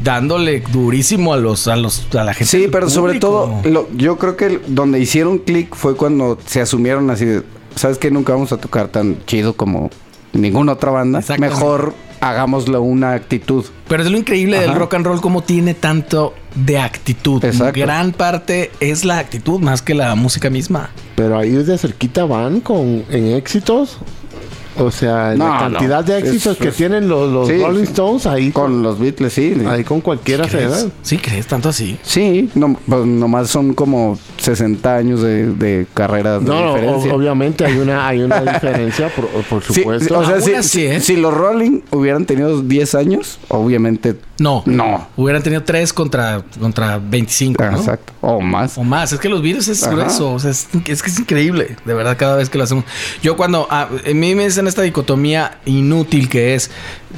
dándole durísimo a la gente. Sí, pero público. Sobre todo yo creo que donde hicieron clic fue cuando se asumieron así de, ¿sabes qué? Nunca vamos a tocar tan chido como ninguna otra banda. Mejor hagámoslo una actitud. Pero es lo increíble del rock and roll, como tiene tanto de actitud. Exacto. Gran parte es la actitud más que la música misma. Pero ahí desde cerquita van en éxitos. O sea, la cantidad de éxitos que tienen los Rolling Stones ahí con los Beatles, sí. Ahí con cualquiera se da. ¿Sí crees tanto así? Sí, pues nomás son como 60 años de carrera de diferencia. Obviamente hay una diferencia, por supuesto. Sí, o sea, si los Rolling hubieran tenido 10 años, obviamente... No. Hubieran tenido 3 contra 25, ¿no? Exacto. O más. Es que los Beatles es grueso. O sea, es que es increíble. De verdad, cada vez que lo hacemos. Yo cuando... a mí me dicen esta dicotomía inútil que es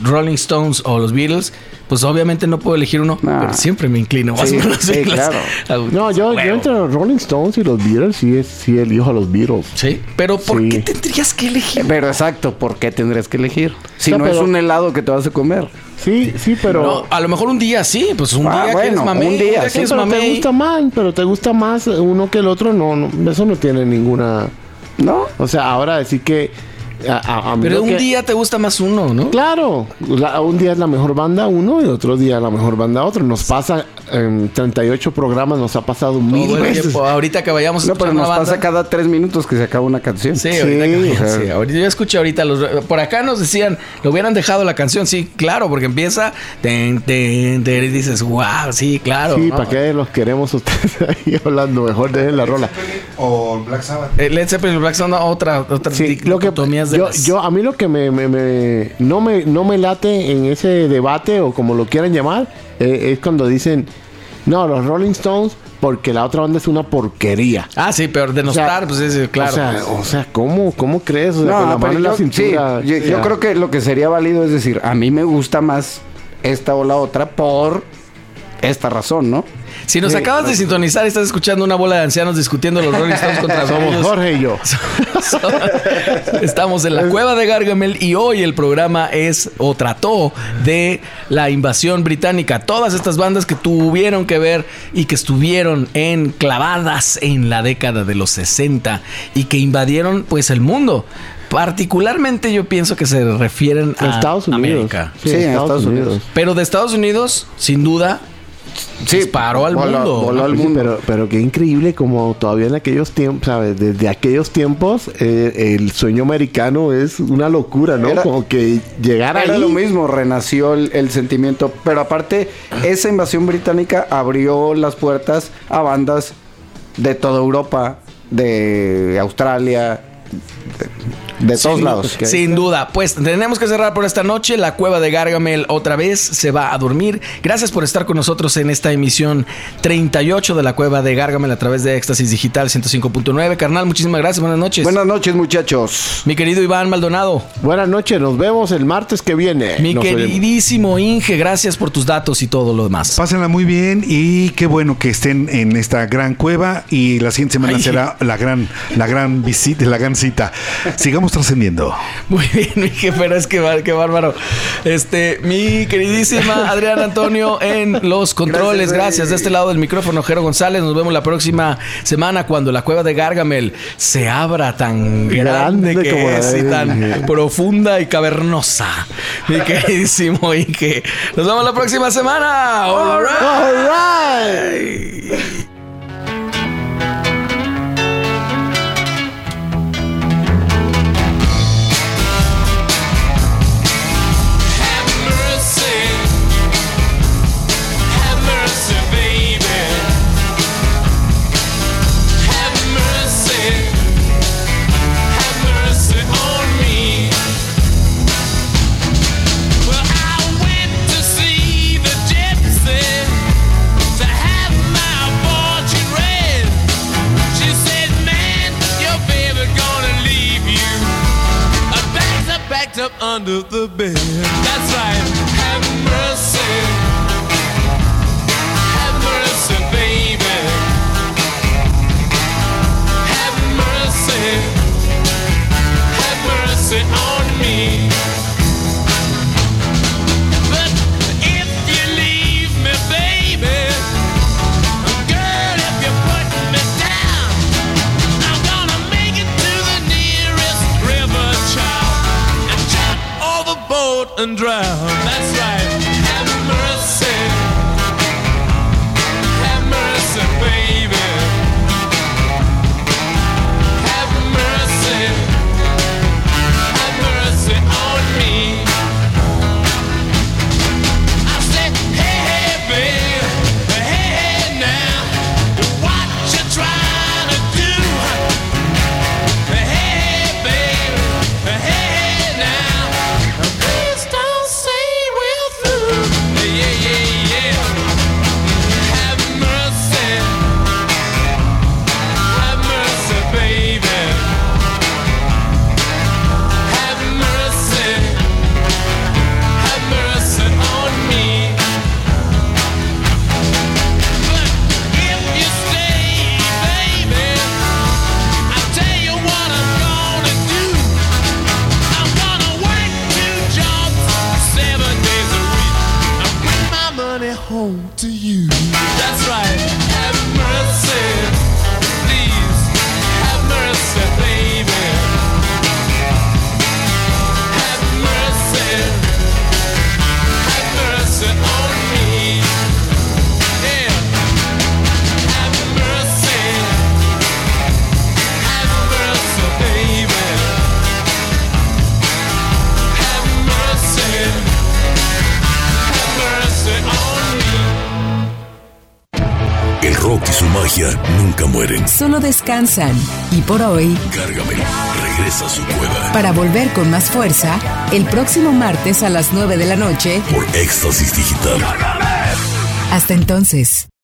Rolling Stones o los Beatles, pues obviamente no puedo elegir uno, pero siempre me inclino. Sí, claro. No, yo entre los Rolling Stones y los Beatles sí elijo a los Beatles. Sí, pero ¿por qué tendrías que elegir? Pero exacto, ¿por qué tendrías que elegir? Si es un helado que te vas a comer. Sí, pero... No, a lo mejor un día sí, pues un día que eres mamey. Te gusta más uno que el otro, no, eso no tiene ninguna... ¿No? O sea, ahora decir que... pero un día te gusta más uno, ¿no? Claro, un día es la mejor banda uno y otro día la mejor banda otro. Nos pasa en 38 programas, nos ha pasado 1000 veces. Ahorita que vayamos a escuchar una banda. Nos pasa cada 3 minutos que se acaba una canción. Sí, ahorita yo escuché ahorita por acá nos decían, lo hubieran dejado la canción. Sí, claro, porque empieza y dices, wow, sí, claro. Sí, ¿no? ¿Para qué los queremos ustedes ahí hablando? Mejor dejen la rola. O Black Sabbath. Led Zeppelin, Black Sabbath, otra sí, lo que a mí lo que no me late en ese debate, o como lo quieran llamar, es cuando dicen no, los Rolling Stones porque la otra banda es una porquería. Ah, sí, pero denostar, pues sí, claro. O sea, ¿cómo crees? O sea, con la mano en la cintura. Sí, yo creo que lo que sería válido es decir, a mí me gusta más esta o la otra por esta razón, ¿no? Si nos acabas de sintonizar, estás escuchando una bola de ancianos discutiendo los Rolling Stones contra Somos Jorge y yo. Estamos en la cueva de Gargamel y hoy el programa trató de la invasión británica. Todas estas bandas que tuvieron que ver y que estuvieron enclavadas en la década de los 60 y que invadieron pues el mundo. Particularmente yo pienso que se refieren a Estados Unidos. América. Sí, a Estados Unidos. Pero de Estados Unidos, sin duda... Sí, disparó al mundo. Voló al mundo. Pero qué increíble como todavía en aquellos tiempos, ¿sabes? Desde aquellos tiempos el sueño americano es una locura, ¿no? Era, como que llegar ahí. Era lo mismo, renació el sentimiento. Pero aparte, esa invasión británica abrió las puertas a bandas de toda Europa, de Australia, de todos lados. Sin duda. Pues tenemos que cerrar por esta noche. La cueva de Gargamel otra vez se va a dormir. Gracias por estar con nosotros en esta emisión 38 de la cueva de Gargamel a través de Éxtasis Digital 105.9. Carnal, muchísimas gracias. Buenas noches. Buenas noches, muchachos. Mi querido Iván Maldonado. Buenas noches. Nos vemos el martes que viene. Mi queridísimo Inge, gracias por tus datos y todo lo demás. Pásenla muy bien y qué bueno que estén en esta gran cueva y la siguiente semana será la gran visita, la gran cita. Sigamos trascendiendo. Muy bien, mi jefe, pero es que bárbaro. Mi queridísima Adriana Antonio en los controles. Gracias. De este lado del micrófono, Jorge González. Nos vemos la próxima semana cuando la cueva de Gargamel se abra tan grande que es y tan profunda y cavernosa. Mi queridísimo Inge. Nos vemos la próxima semana. All right. All right. Under the bed. That's right. Have mercy. Have mercy, baby. Have mercy. Have mercy on me. But if you leave me, baby, girl, if you put me down, I'm gonna make it to the nearest river, child, and drown. That's right. Have mercy. Have mercy, baby. Have mercy. Have mercy on me. I said, hey, hey, baby. Hey, hey, now. What you trying to do? Hey, hey, baby. Hey, hey, now. Nunca mueren. Solo descansan. Y por hoy, Gargamel regresa a su cueva. Para volver con más fuerza, el próximo martes a las 9 de la noche. Por Éxtasis Digital. Hasta entonces.